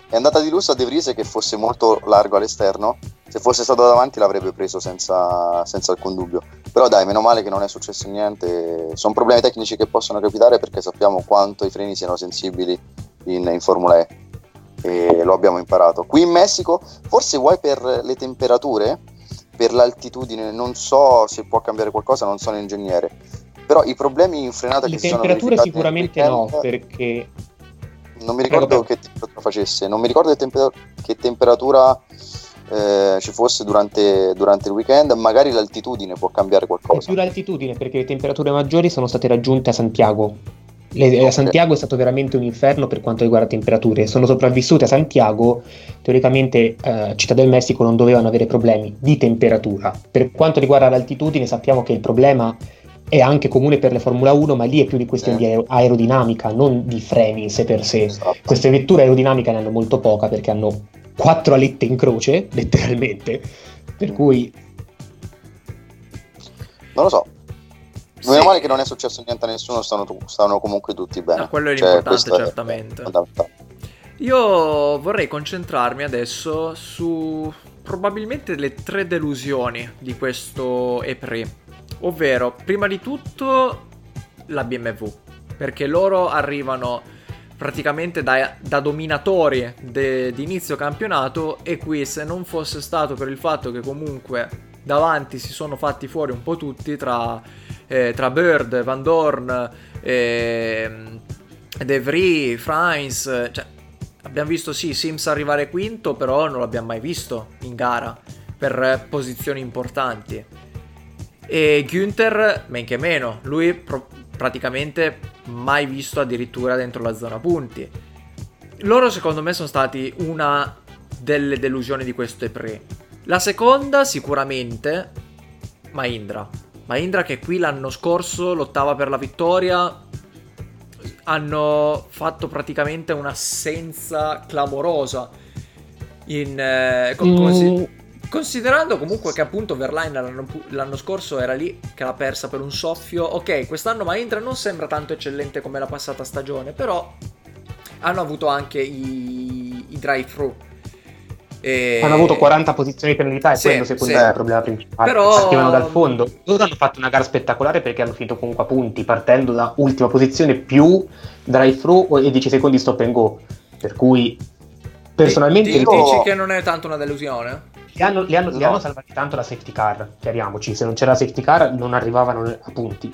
È andata di lusso a De Vries che fosse molto largo all'esterno. Se fosse stato davanti l'avrebbe preso senza alcun dubbio. Però dai, meno male che non è successo niente. Sono problemi tecnici che possono capitare, perché sappiamo quanto i freni siano sensibili in Formula E, e lo abbiamo imparato. Qui in Messico, forse vuoi per le temperature, per l'altitudine, non so se può cambiare qualcosa, non sono ingegnere, però i problemi in frenata che si sono verificati... Le temperature sicuramente no, perché... Non mi ricordo che temperatura facesse, non mi ricordo che temperatura ci fosse durante il weekend, magari l'altitudine può cambiare qualcosa. È più l'altitudine, perché le temperature maggiori sono state raggiunte a Santiago. A Santiago è stato veramente un inferno per quanto riguarda temperature. Sono sopravvissute a Santiago, teoricamente Città del Messico non dovevano avere problemi di temperatura. Per quanto riguarda l'altitudine sappiamo che il problema è anche comune per le Formula 1, ma lì è più di questione di aerodinamica, non di freni in sé per sé. Esatto. Queste vetture aerodinamiche ne hanno molto poca, perché hanno 4 alette in croce, letteralmente, per cui... Non lo so. Meno male che non è successo niente a nessuno, stanno comunque tutti bene. No, quello è l'importante, certamente. Io vorrei concentrarmi adesso su probabilmente le 3 delusioni di questo E3, ovvero prima di tutto la BMW, perché loro arrivano praticamente da dominatori di inizio campionato, e qui, se non fosse stato per il fatto che comunque davanti si sono fatti fuori un po' tutti tra Bird, Vandoorne, De Vries, Frijns, cioè, abbiamo visto Sims arrivare quinto, però non l'abbiamo mai visto in gara per posizioni importanti, e Günther men che meno, lui praticamente mai visto addirittura dentro la zona punti. Loro secondo me sono stati una delle delusioni di questo E3. La seconda sicuramente Mahindra, che qui l'anno scorso lottava per la vittoria, hanno fatto praticamente un'assenza clamorosa Considerando comunque che appunto Vergne l'anno scorso era lì che l'ha persa per un soffio, ok, quest'anno Mahindra non sembra tanto eccellente come la passata stagione, però hanno avuto anche i drive-thru. Hanno avuto 40 posizioni penalità e quello secondo me è il problema principale. Però partivano dal fondo. Loro hanno fatto una gara spettacolare perché hanno finito comunque a punti, partendo da ultima posizione più drive-thru e 10 secondi stop and go. Per cui personalmente dici che non è tanto una delusione? Li hanno salvati tanto la safety car, chiariamoci, se non c'era la safety car non arrivavano a punti,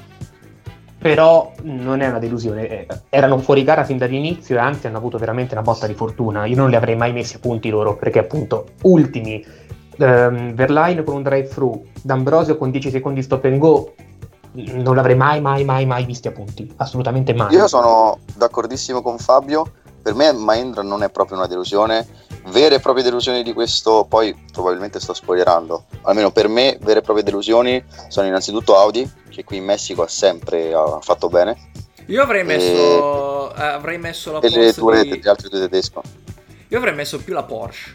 però non è una delusione, erano fuori gara fin dall'inizio e anzi hanno avuto veramente una botta di fortuna. Io non li avrei mai messi a punti loro perché appunto ultimi, Vergne con un drive-thru, D'Ambrosio con 10 secondi stop and go, non l'avrei mai visti a punti, assolutamente mai. Io sono d'accordissimo con Fabio, per me Mahindra non è proprio una delusione. Vere e proprie delusioni di questo, poi probabilmente sto spoilerando, almeno per me vere e proprie delusioni sono innanzitutto Audi, che qui in Messico ha fatto bene. Io avrei messo la Porsche gli altri due tedesco. Io avrei messo più la Porsche.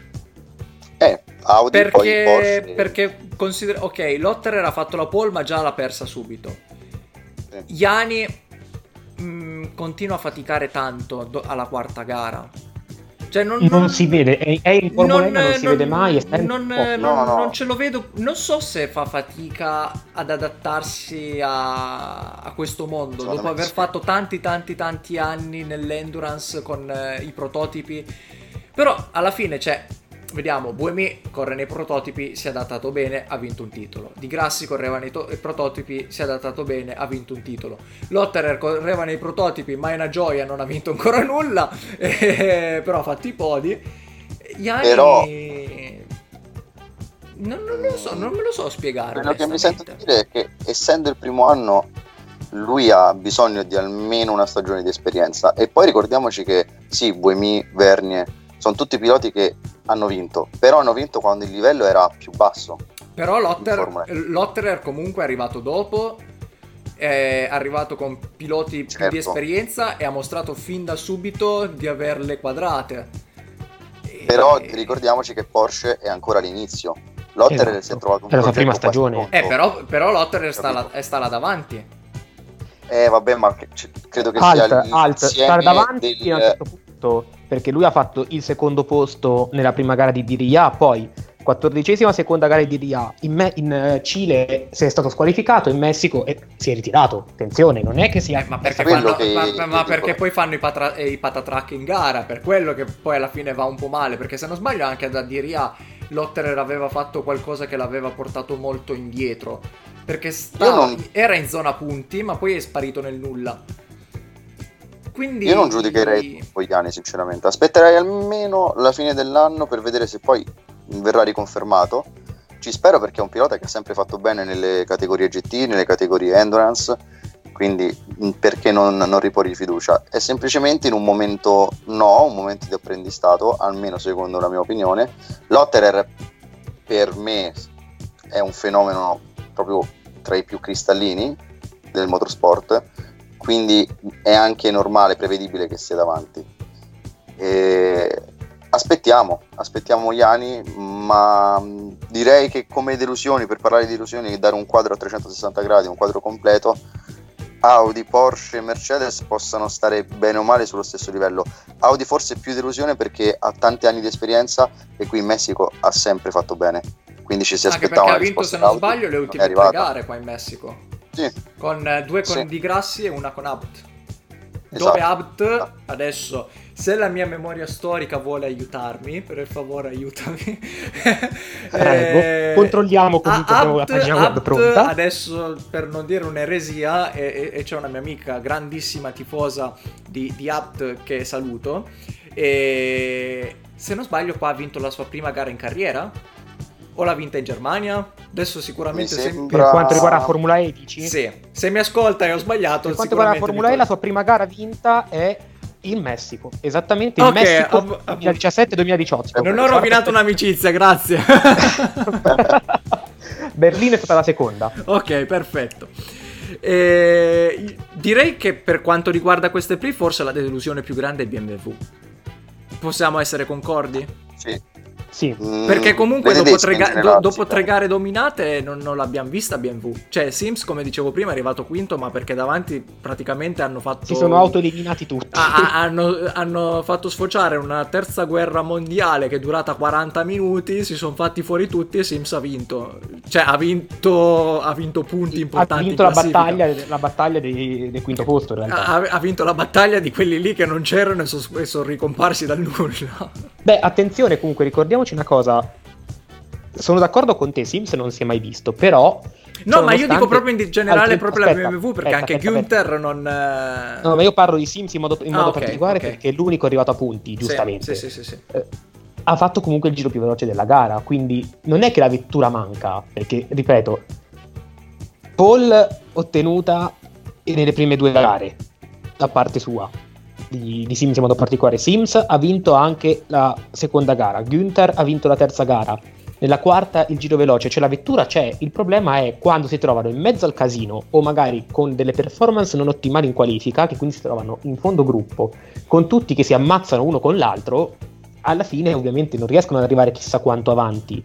Audi perché, poi Porsche. Perché ok, Lotterer ha fatto la pole ma già l'ha persa subito. Iani continua a faticare tanto alla quarta gara. Cioè non si vede, è in Formula E, non si vede mai, è sempre non ce lo vedo, non so se fa fatica ad adattarsi a questo mondo dopo aver fatto tanti anni nell'endurance con i prototipi, però alla fine vediamo, Buemi corre nei prototipi, si è adattato bene, ha vinto un titolo. Di Grassi correva nei prototipi, si è adattato bene, ha vinto un titolo. Lotterer correva nei prototipi, ma è una gioia, non ha vinto ancora nulla, però ha fatto i podi. Iani però non lo so, non me lo so spiegare. Quello che mi sento dire è che essendo il primo anno lui ha bisogno di almeno una stagione di esperienza, e poi ricordiamoci che sì, Buemi, Vergne sono tutti piloti che hanno vinto, però hanno vinto quando il livello era più basso. Però Lotterer comunque è arrivato dopo, è arrivato con piloti più di esperienza e ha mostrato fin da subito di averle quadrate. Però ricordiamoci che Porsche è ancora all'inizio. Lotterer si è trovato un po' per la sua prima stagione. Però Lotterer sta là davanti. Vabbè, ma credo che sia stare davanti fino a un certo punto, perché lui ha fatto il secondo posto nella prima gara di Diriyah, poi 14ª seconda gara di Diriyah, in Cile si è stato squalificato, in Messico si è ritirato. Attenzione, non è che sia perché poi fanno i patatrack in gara, per quello che poi alla fine va un po' male, perché se non sbaglio anche da Diriyah Lotterer aveva fatto qualcosa che l'aveva portato molto indietro, perché era in zona punti ma poi è sparito nel nulla. Quindi io non giudicherei poi Iani, sinceramente. Aspetterei almeno la fine dell'anno per vedere se poi verrà riconfermato. Ci spero, perché è un pilota che ha sempre fatto bene nelle categorie GT, nelle categorie Endurance, quindi perché non riporre fiducia? È semplicemente in un momento di apprendistato, almeno secondo la mia opinione. Lotterer per me è un fenomeno proprio tra i più cristallini del motorsport, quindi è anche normale, prevedibile che sia davanti. Aspettiamo Iani, ma direi che come delusioni, per parlare di delusioni, dare un quadro a 360 gradi, un quadro completo, Audi, Porsche e Mercedes possano stare bene o male sullo stesso livello. Audi forse più delusione perché ha tanti anni di esperienza e qui in Messico ha sempre fatto bene, quindi ci si aspettava una risposta. Anche perché ha vinto, se non sbaglio, le ultime tre gare qua in Messico, sì. Con due con Di Grassi e una con Abt, esatto. Dove Abt, adesso se la mia memoria storica vuole aiutarmi, per favore aiutami. Controlliamo comunque Abt pronta. Adesso, per non dire un'eresia, e c'è una mia amica grandissima tifosa di Abt che saluto, e se non sbaglio qua ha vinto la sua prima gara in carriera o l'ha vinta in Germania? Adesso sicuramente per quanto riguarda Formula E dici? Sì, se mi ascolta e ho sbagliato, per quanto riguarda Formula E la sua prima gara vinta è in Messico, esattamente in Messico, 2017-2018. Non ho rovinato un'amicizia, grazie. Berlino è stata la seconda. Ok, perfetto. Direi che per quanto riguarda queste prime, forse la delusione più grande è BMW. Possiamo essere concordi? Sì. Sì, perché comunque dopo tre gare dominate non l'abbiamo vista BMW. Cioè Sims, come dicevo prima, è arrivato quinto, ma perché davanti praticamente hanno fatto... Si sono autoeliminati tutti. Hanno fatto sfociare una terza guerra mondiale che è durata 40 minuti, si sono fatti fuori tutti e Sims ha vinto. Cioè ha vinto punti importanti. Ha vinto la battaglia del quinto posto in realtà. Ha vinto la battaglia di quelli lì che non c'erano e sono ricomparsi dal nulla. Beh, attenzione comunque, ricordiamoci una cosa. Sono d'accordo con te, Sims non si è mai visto, però... No, ma io dico proprio in generale la BMW, perché Günther non... No, ma io parlo di Sims in modo particolare, okay, perché è l'unico arrivato a punti, giustamente. Sì. Ha fatto comunque il giro più veloce della gara, quindi non è che la vettura manca, perché, ripeto, pole ottenuta nelle prime due gare, da parte sua. Di Sims in modo particolare. Sims ha vinto anche la seconda gara, Günther ha vinto la terza gara, nella quarta il giro veloce, cioè la vettura c'è, il problema è quando si trovano in mezzo al casino o magari con delle performance non ottimali in qualifica, che quindi si trovano in fondo gruppo con tutti che si ammazzano uno con l'altro, alla fine ovviamente non riescono ad arrivare chissà quanto avanti.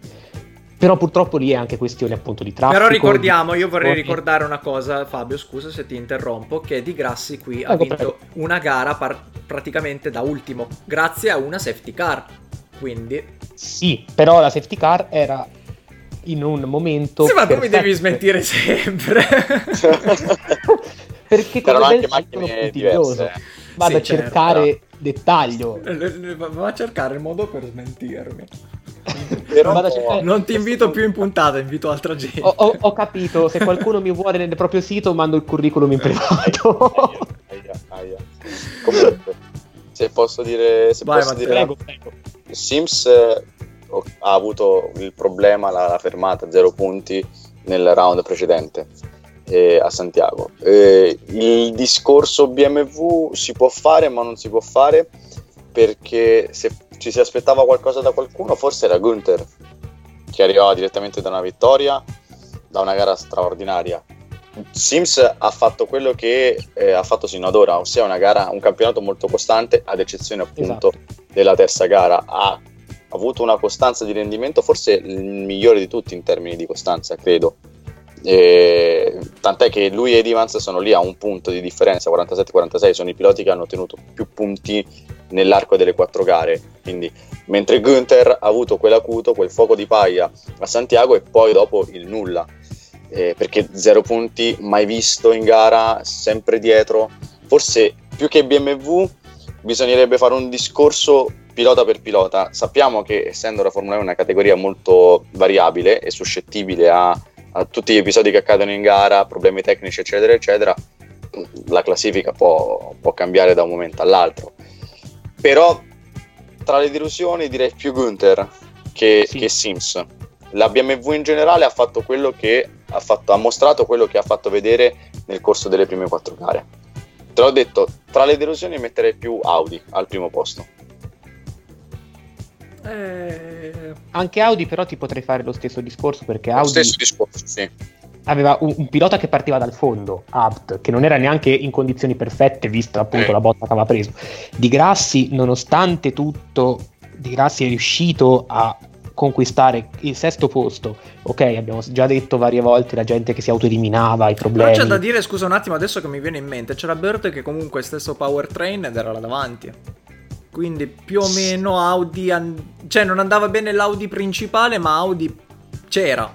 Però purtroppo lì è anche questione appunto di traffico. Però ricordiamo, io vorrei ricordare una cosa, Fabio, scusa se ti interrompo, che Di Grassi qui ha vinto una gara praticamente da ultimo, grazie a una safety car, quindi... Sì, però la safety car era in un momento... Sì, ma perfetto. Tu mi devi smentire sempre! Perché però anche macchine diverse. Vado a cercare dettaglio. Vado a cercare il modo per smentirmi. Però non ti invito più in puntata, invito altra gente. Ho capito, se qualcuno mi vuole nel proprio sito mando il curriculum in privato. Comunque, se posso dire, prego. Sims ha avuto il problema, la fermata, 0 punti nel round precedente a Santiago. Il discorso BMW si può fare ma non si può fare, perché se ci si aspettava qualcosa da qualcuno forse era Günther, che arrivava direttamente da una vittoria, da una gara straordinaria. Sims ha fatto quello che ha fatto sino ad ora, ossia un campionato molto costante, ad eccezione appunto della terza gara. Ha avuto una costanza di rendimento forse il migliore di tutti in termini di costanza, credo. Tant'è che lui ed Evans sono lì a 1 punto di differenza, 47-46, sono i piloti che hanno ottenuto più punti nell'arco delle 4 gare. Quindi, mentre Günther ha avuto quell'acuto, quel fuoco di paia a Santiago e poi dopo il nulla, perché 0 punti mai visto in gara, sempre dietro. Forse più che BMW bisognerebbe fare un discorso pilota per pilota. Sappiamo che essendo la Formula E una categoria molto variabile e suscettibile a tutti gli episodi che accadono in gara, problemi tecnici eccetera eccetera, la classifica può cambiare da un momento all'altro. Però tra le delusioni direi più Günther che Sims. La BMW in generale ha fatto quello che ha mostrato, quello che ha fatto vedere nel corso delle prime 4 gare. Te l'ho detto, tra le delusioni metterei più Audi al primo posto. Anche Audi, però ti potrei fare lo stesso discorso, perché Audi aveva un pilota che partiva dal fondo, Abt, che non era neanche in condizioni perfette, vista appunto la botta che aveva preso. Di Grassi, nonostante tutto, Di Grassi è riuscito a conquistare il 6° posto. Ok, abbiamo già detto varie volte la gente che si autoeliminava, i problemi. Però c'è da dire, scusa un attimo, adesso che mi viene in mente, c'era Bird che comunque stesso powertrain ed era là davanti. Quindi più o meno Audi, cioè non andava bene l'Audi principale, ma Audi c'era.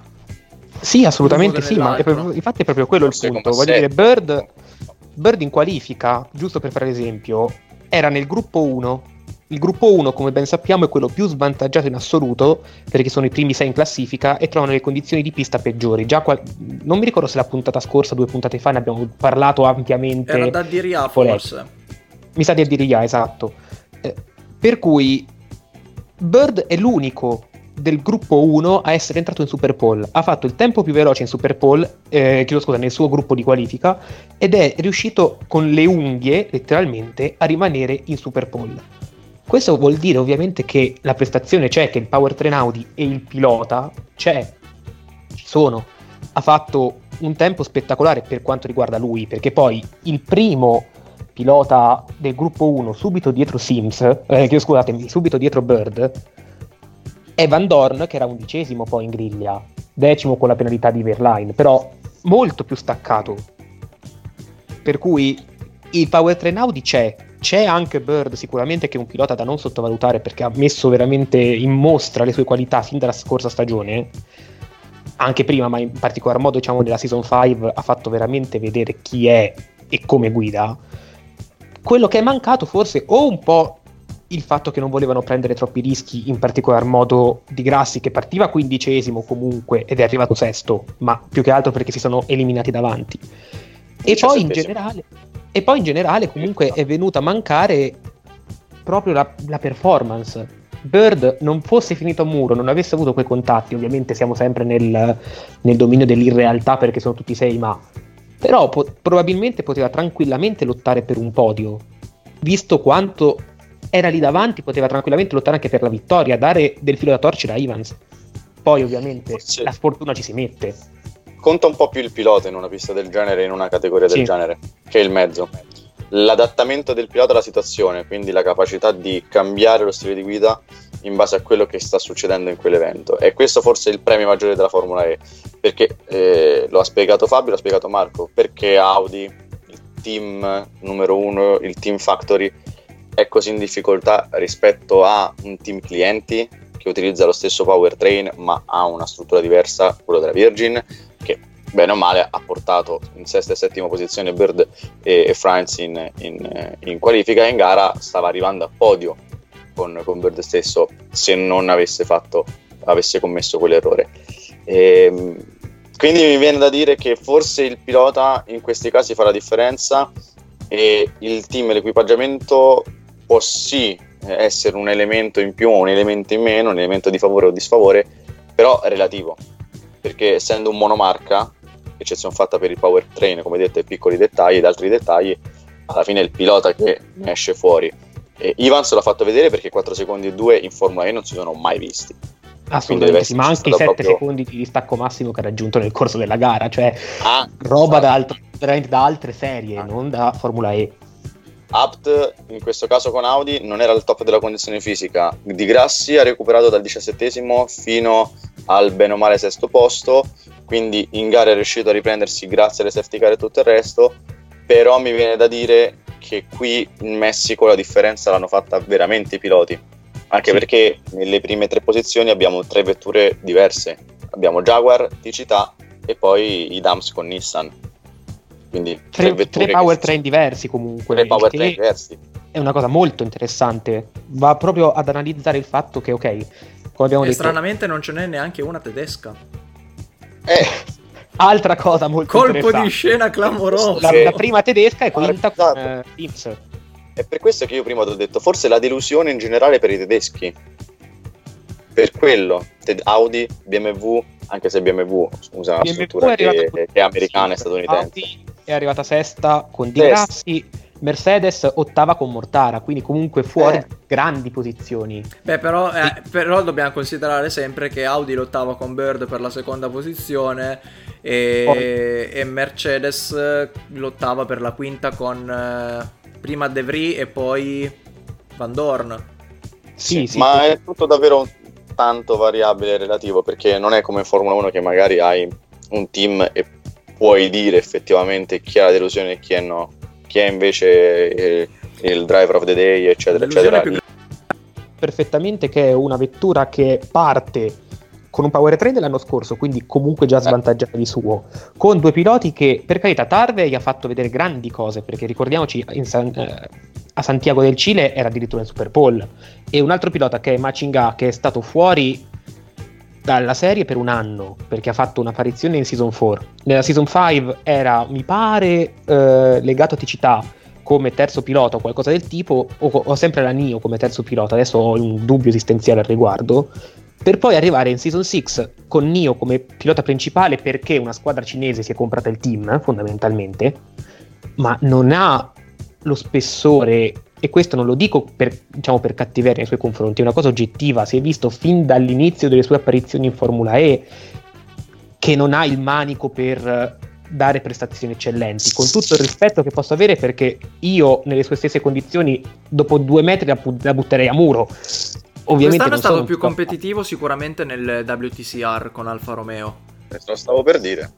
Sì, assolutamente sì, ma infatti è proprio quello il punto. Voglio dire, Bird in qualifica, giusto per fare l'esempio, era nel gruppo 1. Il gruppo 1, come ben sappiamo, è quello più svantaggiato in assoluto, perché sono i primi 6 in classifica e trovano le condizioni di pista peggiori. Già non mi ricordo se la puntata scorsa, 2 puntate fa, ne abbiamo parlato ampiamente. Era da Diriyah forse. Mi sa di Diriyah, esatto. Per cui Bird è l'unico del gruppo 1 a essere entrato in Superpole. Ha fatto il tempo più veloce in Superpole, nel suo gruppo di qualifica, ed è riuscito con le unghie letteralmente a rimanere in Superpole. Questo vuol dire ovviamente che la prestazione c'è, che il powertrain Audi e il pilota c'è, ci sono. Ha fatto un tempo spettacolare per quanto riguarda lui, perché poi il primo pilota del gruppo 1 subito dietro Bird è Vandoorne che era 11° poi in griglia, 10° con la penalità di Vergne, però molto più staccato, per cui il powertrain Audi c'è anche Bird sicuramente, che è un pilota da non sottovalutare perché ha messo veramente in mostra le sue qualità fin dalla scorsa stagione, anche prima, ma in particolar modo diciamo nella season 5 ha fatto veramente vedere chi è e come guida. Quello che è mancato forse o un po' il fatto che non volevano prendere troppi rischi, in particolar modo di Grassi, che partiva 15° comunque ed è arrivato 6°, ma più che altro perché si sono eliminati davanti. E poi in generale comunque è venuta a mancare proprio la performance. Bird non fosse finito a muro, non avesse avuto quei contatti, ovviamente siamo sempre nel dominio dell'irrealtà perché sono tutti 6, ma però probabilmente poteva tranquillamente lottare per un podio, visto quanto era lì davanti, poteva tranquillamente lottare anche per la vittoria, dare del filo da torcere a Evans. Poi ovviamente forse la sfortuna ci si mette. Conta un po' più il pilota in una pista del genere, in una categoria del genere, che il mezzo. L'adattamento del pilota alla situazione, quindi la capacità di cambiare lo stile di guida in base a quello che sta succedendo in quell'evento. E questo forse è il premio maggiore della Formula E, perché lo ha spiegato Fabio, lo ha spiegato Marco, perché Audi, il team numero 1, il team factory, è così in difficoltà rispetto a un team clienti che utilizza lo stesso powertrain ma ha una struttura diversa, quello della Virgin, che bene o male ha portato in sesta e settima posizione Bird e Frijns in qualifica, e in gara stava arrivando a podio con Bird stesso se non avesse commesso quell'errore. Quindi mi viene da dire che forse il pilota in questi casi fa la differenza, e il team e l'equipaggiamento può sì essere un elemento in più o un elemento in meno, un elemento di favore o di sfavore, però è relativo, perché essendo un monomarca, eccezione fatta per il powertrain, come detto, i piccoli dettagli ed altri dettagli, alla fine è il pilota che ne esce fuori. E Evans l'ha fatto vedere perché 4,2 secondi in Formula E non si sono mai visti. Assolutamente sì, ma anche i 7 proprio secondi di distacco massimo che ha raggiunto nel corso della gara, cioè roba da altre serie, non da Formula E. Abt in questo caso con Audi non era al top della condizione fisica, Di Grassi ha recuperato dal 17° fino al bene o male 6° posto, quindi in gara è riuscito a riprendersi grazie alle safety car e tutto il resto, però mi viene da dire che qui in Messico la differenza l'hanno fatta veramente i piloti, anche perché nelle prime 3 posizioni abbiamo 3 vetture diverse, abbiamo Jaguar, Techeetah e poi i Dams con Nissan. Quindi 3 powertrain diversi comunque. 3 powertrain diversi. È una cosa molto interessante. Va proprio ad analizzare il fatto che, ok, come abbiamo detto, stranamente non ce n'è neanche una tedesca. Altra cosa molto interessante. Colpo di scena clamoroso. La prima tedesca è quinta con Sims. È per questo che io prima ti ho detto, forse la delusione in generale per i tedeschi. Per quello, Audi, BMW, anche se BMW usa una struttura che è americana e statunitense. Audi è arrivata 6ª con De Grassi, Mercedes 8ª con Mortara, quindi comunque fuori grandi posizioni. Beh, però dobbiamo considerare sempre che Audi lottava con Bird per la 2ª posizione e Mercedes lottava per la 5ª con prima De Vries e poi Vandoorne. Sì, ma è tutto davvero tanto variabile e relativo, perché non è come in Formula 1 che magari hai un team e puoi dire effettivamente chi è la delusione e chi è no, chi è invece il driver of the day, eccetera, eccetera. Perfettamente, che è una vettura che parte con un powertrain dell'anno scorso, quindi comunque già svantaggiata di suo, con 2 piloti che, per carità, Tarve gli ha fatto vedere grandi cose, perché ricordiamoci a Santiago del Cile era addirittura in Super Bowl, e un altro pilota che è Machinga, che è stato fuori dalla serie per 1 anno perché ha fatto un'apparizione in season 4. Nella season 5 era, mi pare, legato a Techeetah come 3° pilota o qualcosa del tipo, o sempre la Nio come 3° pilota, adesso ho un dubbio esistenziale al riguardo, per poi arrivare in Season 6 con Nio come pilota principale, perché una squadra cinese si è comprata il team fondamentalmente, ma non ha lo spessore, e questo non lo dico per cattiveria nei suoi confronti, è una cosa oggettiva, si è visto fin dall'inizio delle sue apparizioni in Formula E che non ha il manico per dare prestazioni eccellenti, con tutto il rispetto che posso avere, perché io nelle sue stesse condizioni dopo 2 metri la butterei a muro. Ovviamente quest'anno è stato più competitivo sicuramente nel WTCR con Alfa Romeo. Questo stavo per dire.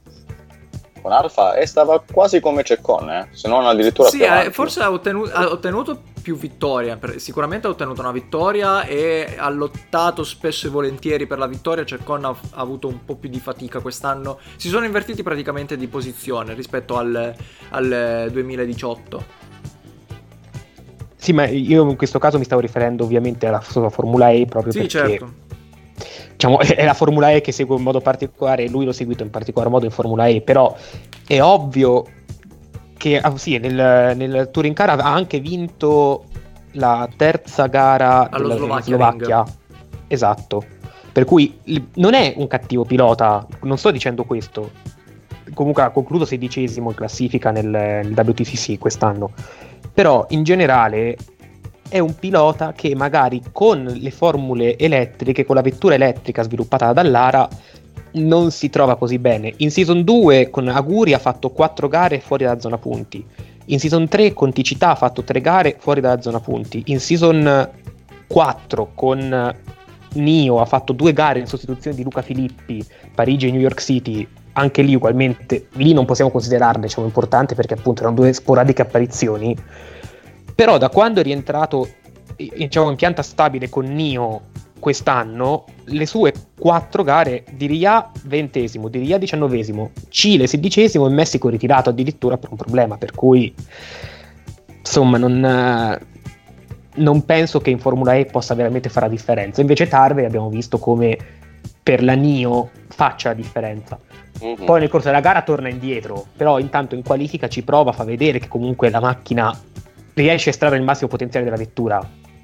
Con Alfa e stava quasi come Ceccon, se non addirittura sì, più forse ha ottenuto più vittorie, sicuramente ha ottenuto una vittoria e ha lottato spesso e volentieri per la vittoria. Ceccon ha avuto un po' più di fatica quest'anno, si sono invertiti praticamente di posizione rispetto al 2018. Sì, ma io in questo caso mi stavo riferendo ovviamente alla Formula E, proprio sì, perché certo. Diciamo, è la Formula E che segue in modo particolare, lui l'ho seguito in particolar modo in Formula E, però è ovvio che sì, nel Touring Car ha anche vinto la terza gara della Slovacchia. Esatto, per cui non è un cattivo pilota, non sto dicendo questo. Comunque ha concluso 16° in classifica nel WTCC quest'anno, però in generale è un pilota che magari con le formule elettriche, con la vettura elettrica sviluppata da Dallara, non si trova così bene. In Season 2 con Aguri ha fatto 4 gare fuori dalla zona punti, in Season 3 con Techeetah ha fatto 3 gare fuori dalla zona punti, in Season 4 con Nio ha fatto 2 gare in sostituzione di Luca Filippi, Parigi e New York City. Anche lì ugualmente, lì non possiamo considerarle, diciamo, importante, perché appunto erano 2 sporadiche apparizioni. Però da quando è rientrato, diciamo, in pianta stabile con Nio quest'anno, le sue 4 gare: Diriyah 20°, Diriyah 19°, Cile 16° e Messico ritirato addirittura per un problema, per cui insomma non penso che in Formula E possa veramente fare la differenza. Invece Tarve abbiamo visto come per la Nio faccia la differenza. Mm-hmm. Poi nel corso della gara torna indietro, però intanto in qualifica ci prova, fa vedere che comunque la macchina riesce a estrarre il massimo potenziale della vettura.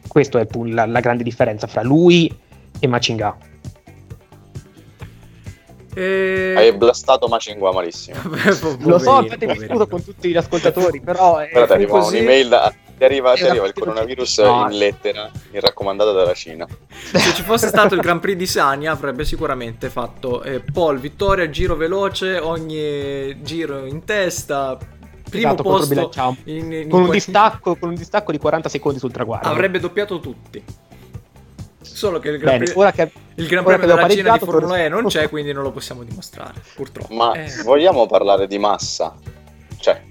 Questa è la grande differenza fra lui e Macinga. Hai blastato Macinga malissimo. Lo so, infatti mi scuso con tutti gli ascoltatori, però guarda, arriva così... un'email da... Ti arriva il coronavirus in lettera, in raccomandata dalla Cina. Se ci fosse stato il Grand Prix di Sanya avrebbe sicuramente fatto pole, vittoria, giro veloce, ogni giro in testa, primo posto con un distacco di 40 secondi sul traguardo. Avrebbe doppiato tutti. Solo che il Gran Premio della Cina di Formula E non c'è, quindi non lo possiamo dimostrare, purtroppo. Ma vogliamo parlare di Massa? Cioè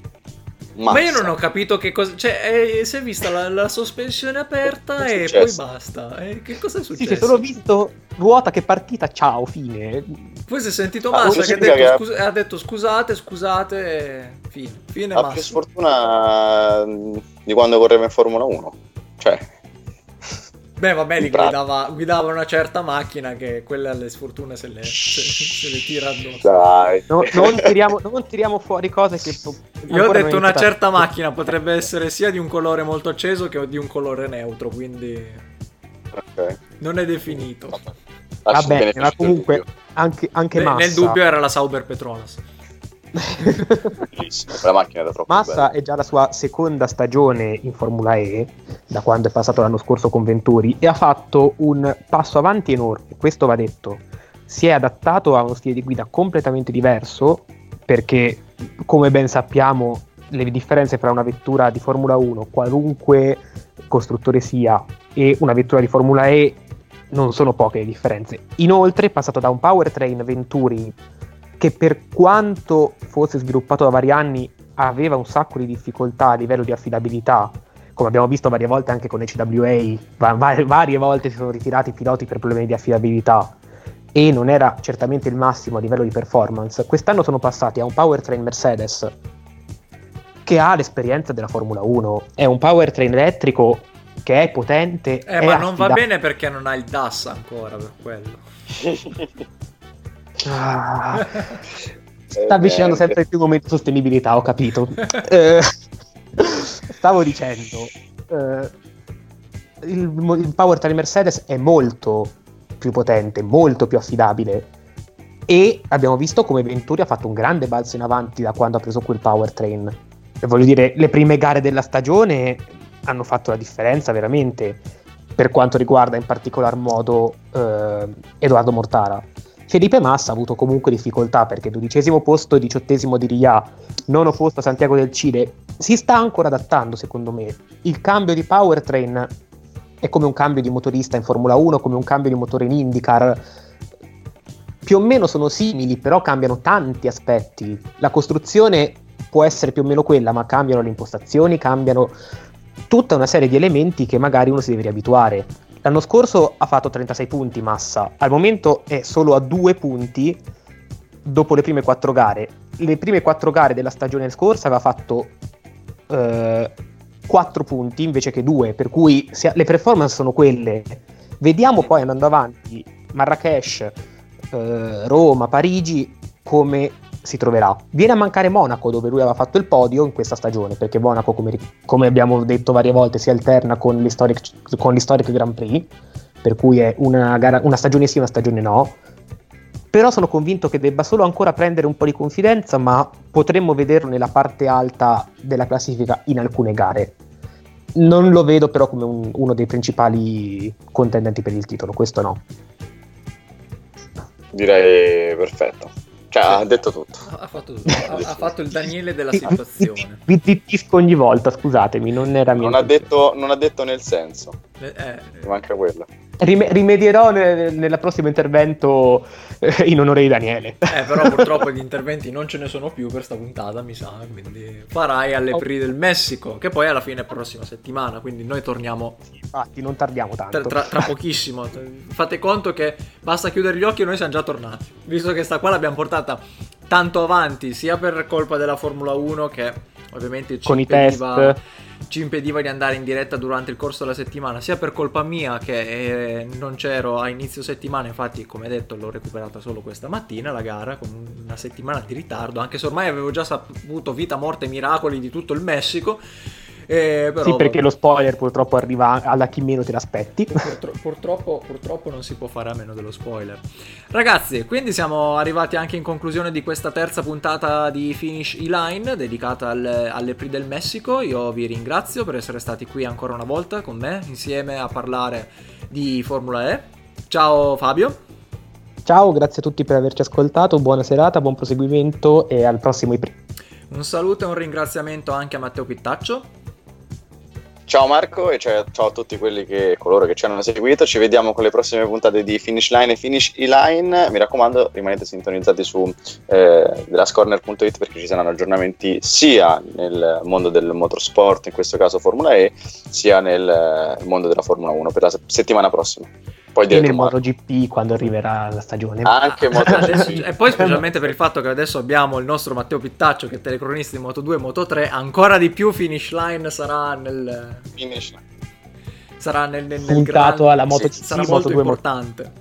Massa. Ma io non ho capito che cosa. Cioè, si è vista la sospensione aperta e poi basta. Che cosa è successo? Sì, solo visto ruota che partita, ciao, fine. Poi si è sentito Massa che ha detto scusate, fine Massa. Ha più sfortuna di quando correva in Formula 1. Cioè, beh, vabbè, lì guidava una certa macchina che quella le sfortune se le tira addosso. Dai. Non tiriamo fuori cose che... Io ho detto una certa macchina, potrebbe essere sia di un colore molto acceso che di un colore neutro, quindi okay. Non è definito. Vabbè, ma comunque anche Massa... Nel dubbio era la Sauber Petronas. La macchina era troppo Massa bella. È già la sua seconda stagione in Formula E da quando è passato l'anno scorso con Venturi e ha fatto un passo avanti enorme, questo va detto. Si è adattato a uno stile di guida completamente diverso, perché come ben sappiamo le differenze fra una vettura di Formula 1, qualunque costruttore sia, e una vettura di Formula E non sono poche le differenze. Inoltre è passato da un powertrain Venturi che, per quanto fosse sviluppato da vari anni, aveva un sacco di difficoltà a livello di affidabilità, come abbiamo visto varie volte anche con le CWA, varie volte si sono ritirati i piloti per problemi di affidabilità e non era certamente il massimo a livello di performance. Quest'anno sono passati a un powertrain Mercedes che ha l'esperienza della Formula 1, è un powertrain elettrico che è potente, è ma non va bene perché non ha il DAS ancora, per quello. Sta avvicinando sempre più il momento sostenibilità, ho capito. Stavo dicendo, il powertrain Mercedes è molto più potente, molto più affidabile, e abbiamo visto come Venturi ha fatto un grande balzo in avanti da quando ha preso quel powertrain. E voglio dire, le prime gare della stagione hanno fatto la differenza veramente, per quanto riguarda in particolar modo Edoardo Mortara. Felipe Massa ha avuto comunque difficoltà perché 12° posto e 18° di Diriyah, 9° posto a Santiago del Cile. Si sta ancora adattando, secondo me. Il cambio di powertrain è come un cambio di motorista in Formula 1, come un cambio di motore in IndyCar. Più o meno sono simili, però cambiano tanti aspetti. La costruzione può essere più o meno quella, ma cambiano le impostazioni, cambiano tutta una serie di elementi che magari uno si deve riabituare. L'anno scorso ha fatto 36 punti Massa, al momento è solo a 2 punti dopo le prime 4 gare. Le prime 4 gare della stagione scorsa aveva fatto 4 punti invece che 2, per cui le performance sono quelle. Vediamo poi andando avanti Marrakesh, Roma, Parigi, come si troverà. Viene a mancare Monaco, dove lui aveva fatto il podio in questa stagione, perché Monaco, come abbiamo detto varie volte, si alterna con l'historic Grand Prix, per cui è una stagione sì, una stagione no. Però sono convinto che debba solo ancora prendere un po' di confidenza, ma potremmo vederlo nella parte alta della classifica in alcune gare. Non lo vedo però come uno dei principali contendenti per il titolo, questo no. Direi perfetto, cioè sì, ha detto tutto, ha fatto il Daniele della situazione. Vi titisco ogni volta, scusatemi, non ha detto nel senso, manca quello. Rimedierò nella prossimo intervento in onore di Daniele, però purtroppo gli interventi non ce ne sono più per sta puntata, mi sa, quindi farai alle Prix del Messico, che poi alla fine è prossima settimana, quindi noi torniamo, sì, infatti non tardiamo tanto, tra pochissimo. Fate conto che basta chiudere gli occhi e noi siamo già tornati, visto che sta qua l'abbiamo portata tanto avanti, sia per colpa della Formula 1 che ovviamente ci impediva di andare in diretta durante il corso della settimana, sia per colpa mia che non c'ero a inizio settimana. Infatti, come detto, l'ho recuperata solo questa mattina la gara, con una settimana di ritardo, anche se ormai avevo già saputo vita, morte e miracoli di tutto il Messico. Però, sì, perché lo spoiler purtroppo arriva alla chi meno te l'aspetti. Purtroppo non si può fare a meno dello spoiler. Ragazzi, quindi siamo arrivati anche in conclusione di questa terza puntata di Finish Line, dedicata alle Prix del Messico. Io vi ringrazio per essere stati qui ancora una volta con me, insieme a parlare di Formula E. Ciao Fabio. Ciao, grazie a tutti per averci ascoltato, buona serata, buon proseguimento e al prossimo IPRI. Un saluto e un ringraziamento anche a Matteo Pittaccio. Ciao Marco e ciao a tutti coloro che ci hanno seguito, ci vediamo con le prossime puntate di Finish Line e Finish E-Line, mi raccomando rimanete sintonizzati su therascorner.it perché ci saranno aggiornamenti sia nel mondo del motorsport, in questo caso Formula E, sia nel mondo della Formula 1 per la settimana prossima. Poi e nel MotoGP quando arriverà la stagione. Anche MotoGP. E poi specialmente per il fatto che adesso abbiamo il nostro Matteo Pittaccio che è telecronista di Moto2 e Moto3, ancora di più Finish Line sarà nel... Finish Line. Sarà nel grado alla MotoGP, sì, sarà molto Moto2 importante.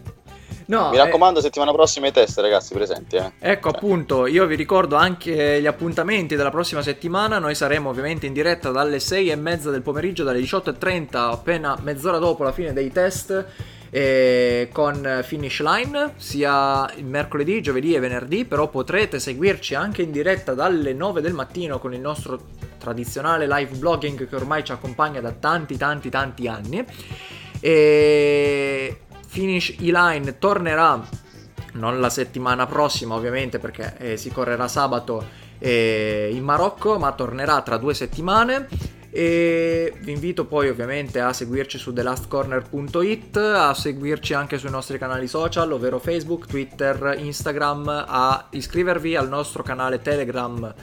No, mi raccomando, settimana prossima i test, ragazzi, presenti. Ecco, cioè, appunto, io vi ricordo anche gli appuntamenti della prossima settimana. Noi saremo ovviamente in diretta dalle 6:30 del pomeriggio, dalle 18:30, appena mezz'ora dopo la fine dei test, e con Finish Line sia il mercoledì, giovedì e venerdì, però potrete seguirci anche in diretta dalle 9 del mattino con il nostro tradizionale live blogging che ormai ci accompagna da tanti anni. E Finish E-Line tornerà non la settimana prossima ovviamente, perché si correrà sabato in Marocco, ma tornerà tra 2 settimane. E vi invito poi ovviamente a seguirci su thelastcorner.it, a seguirci anche sui nostri canali social, ovvero Facebook, Twitter, Instagram, a iscrivervi al nostro canale Telegram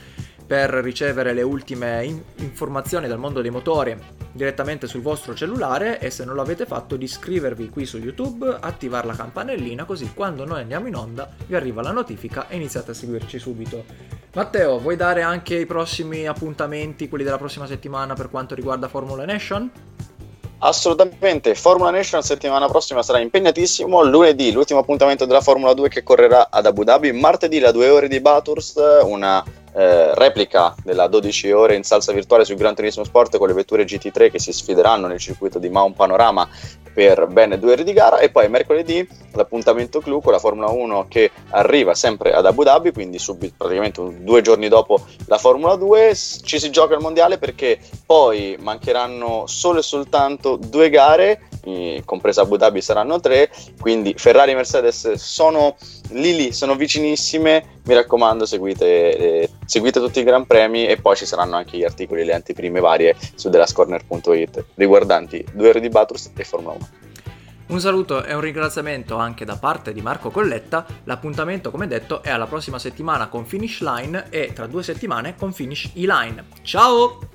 per ricevere le ultime informazioni dal mondo dei motori direttamente sul vostro cellulare, e se non lo avete fatto di iscrivervi qui su YouTube, attivare la campanellina, così quando noi andiamo in onda vi arriva la notifica e iniziate a seguirci subito. Matteo, vuoi dare anche i prossimi appuntamenti, quelli della prossima settimana per quanto riguarda Formula Nation? Assolutamente, Formula Nation settimana prossima sarà impegnatissimo. Lunedì l'ultimo appuntamento della Formula 2 che correrà ad Abu Dhabi, martedì la 2 ore di Bathurst, una replica della 12 ore in salsa virtuale su Gran Turismo Sport con le vetture GT3 che si sfideranno nel circuito di Mount Panorama per ben 2 ore di gara, e poi mercoledì l'appuntamento clou con la Formula 1 che arriva sempre ad Abu Dhabi, quindi subito praticamente 2 giorni dopo la Formula 2 ci si gioca il mondiale, perché poi mancheranno solo e soltanto 2 gare compresa Abu Dhabi, saranno 3, quindi Ferrari e Mercedes sono lì, sono vicinissime. Mi raccomando, seguite tutti i gran premi, e poi ci saranno anche gli articoli e le anteprime varie su thelascorner.it riguardanti 2 ore di Bathurst e Formula 1. Un saluto e un ringraziamento anche da parte di Marco Colletta. L'appuntamento, come detto, è alla prossima settimana con Finish Line e tra 2 settimane con Finish E-Line. Ciao!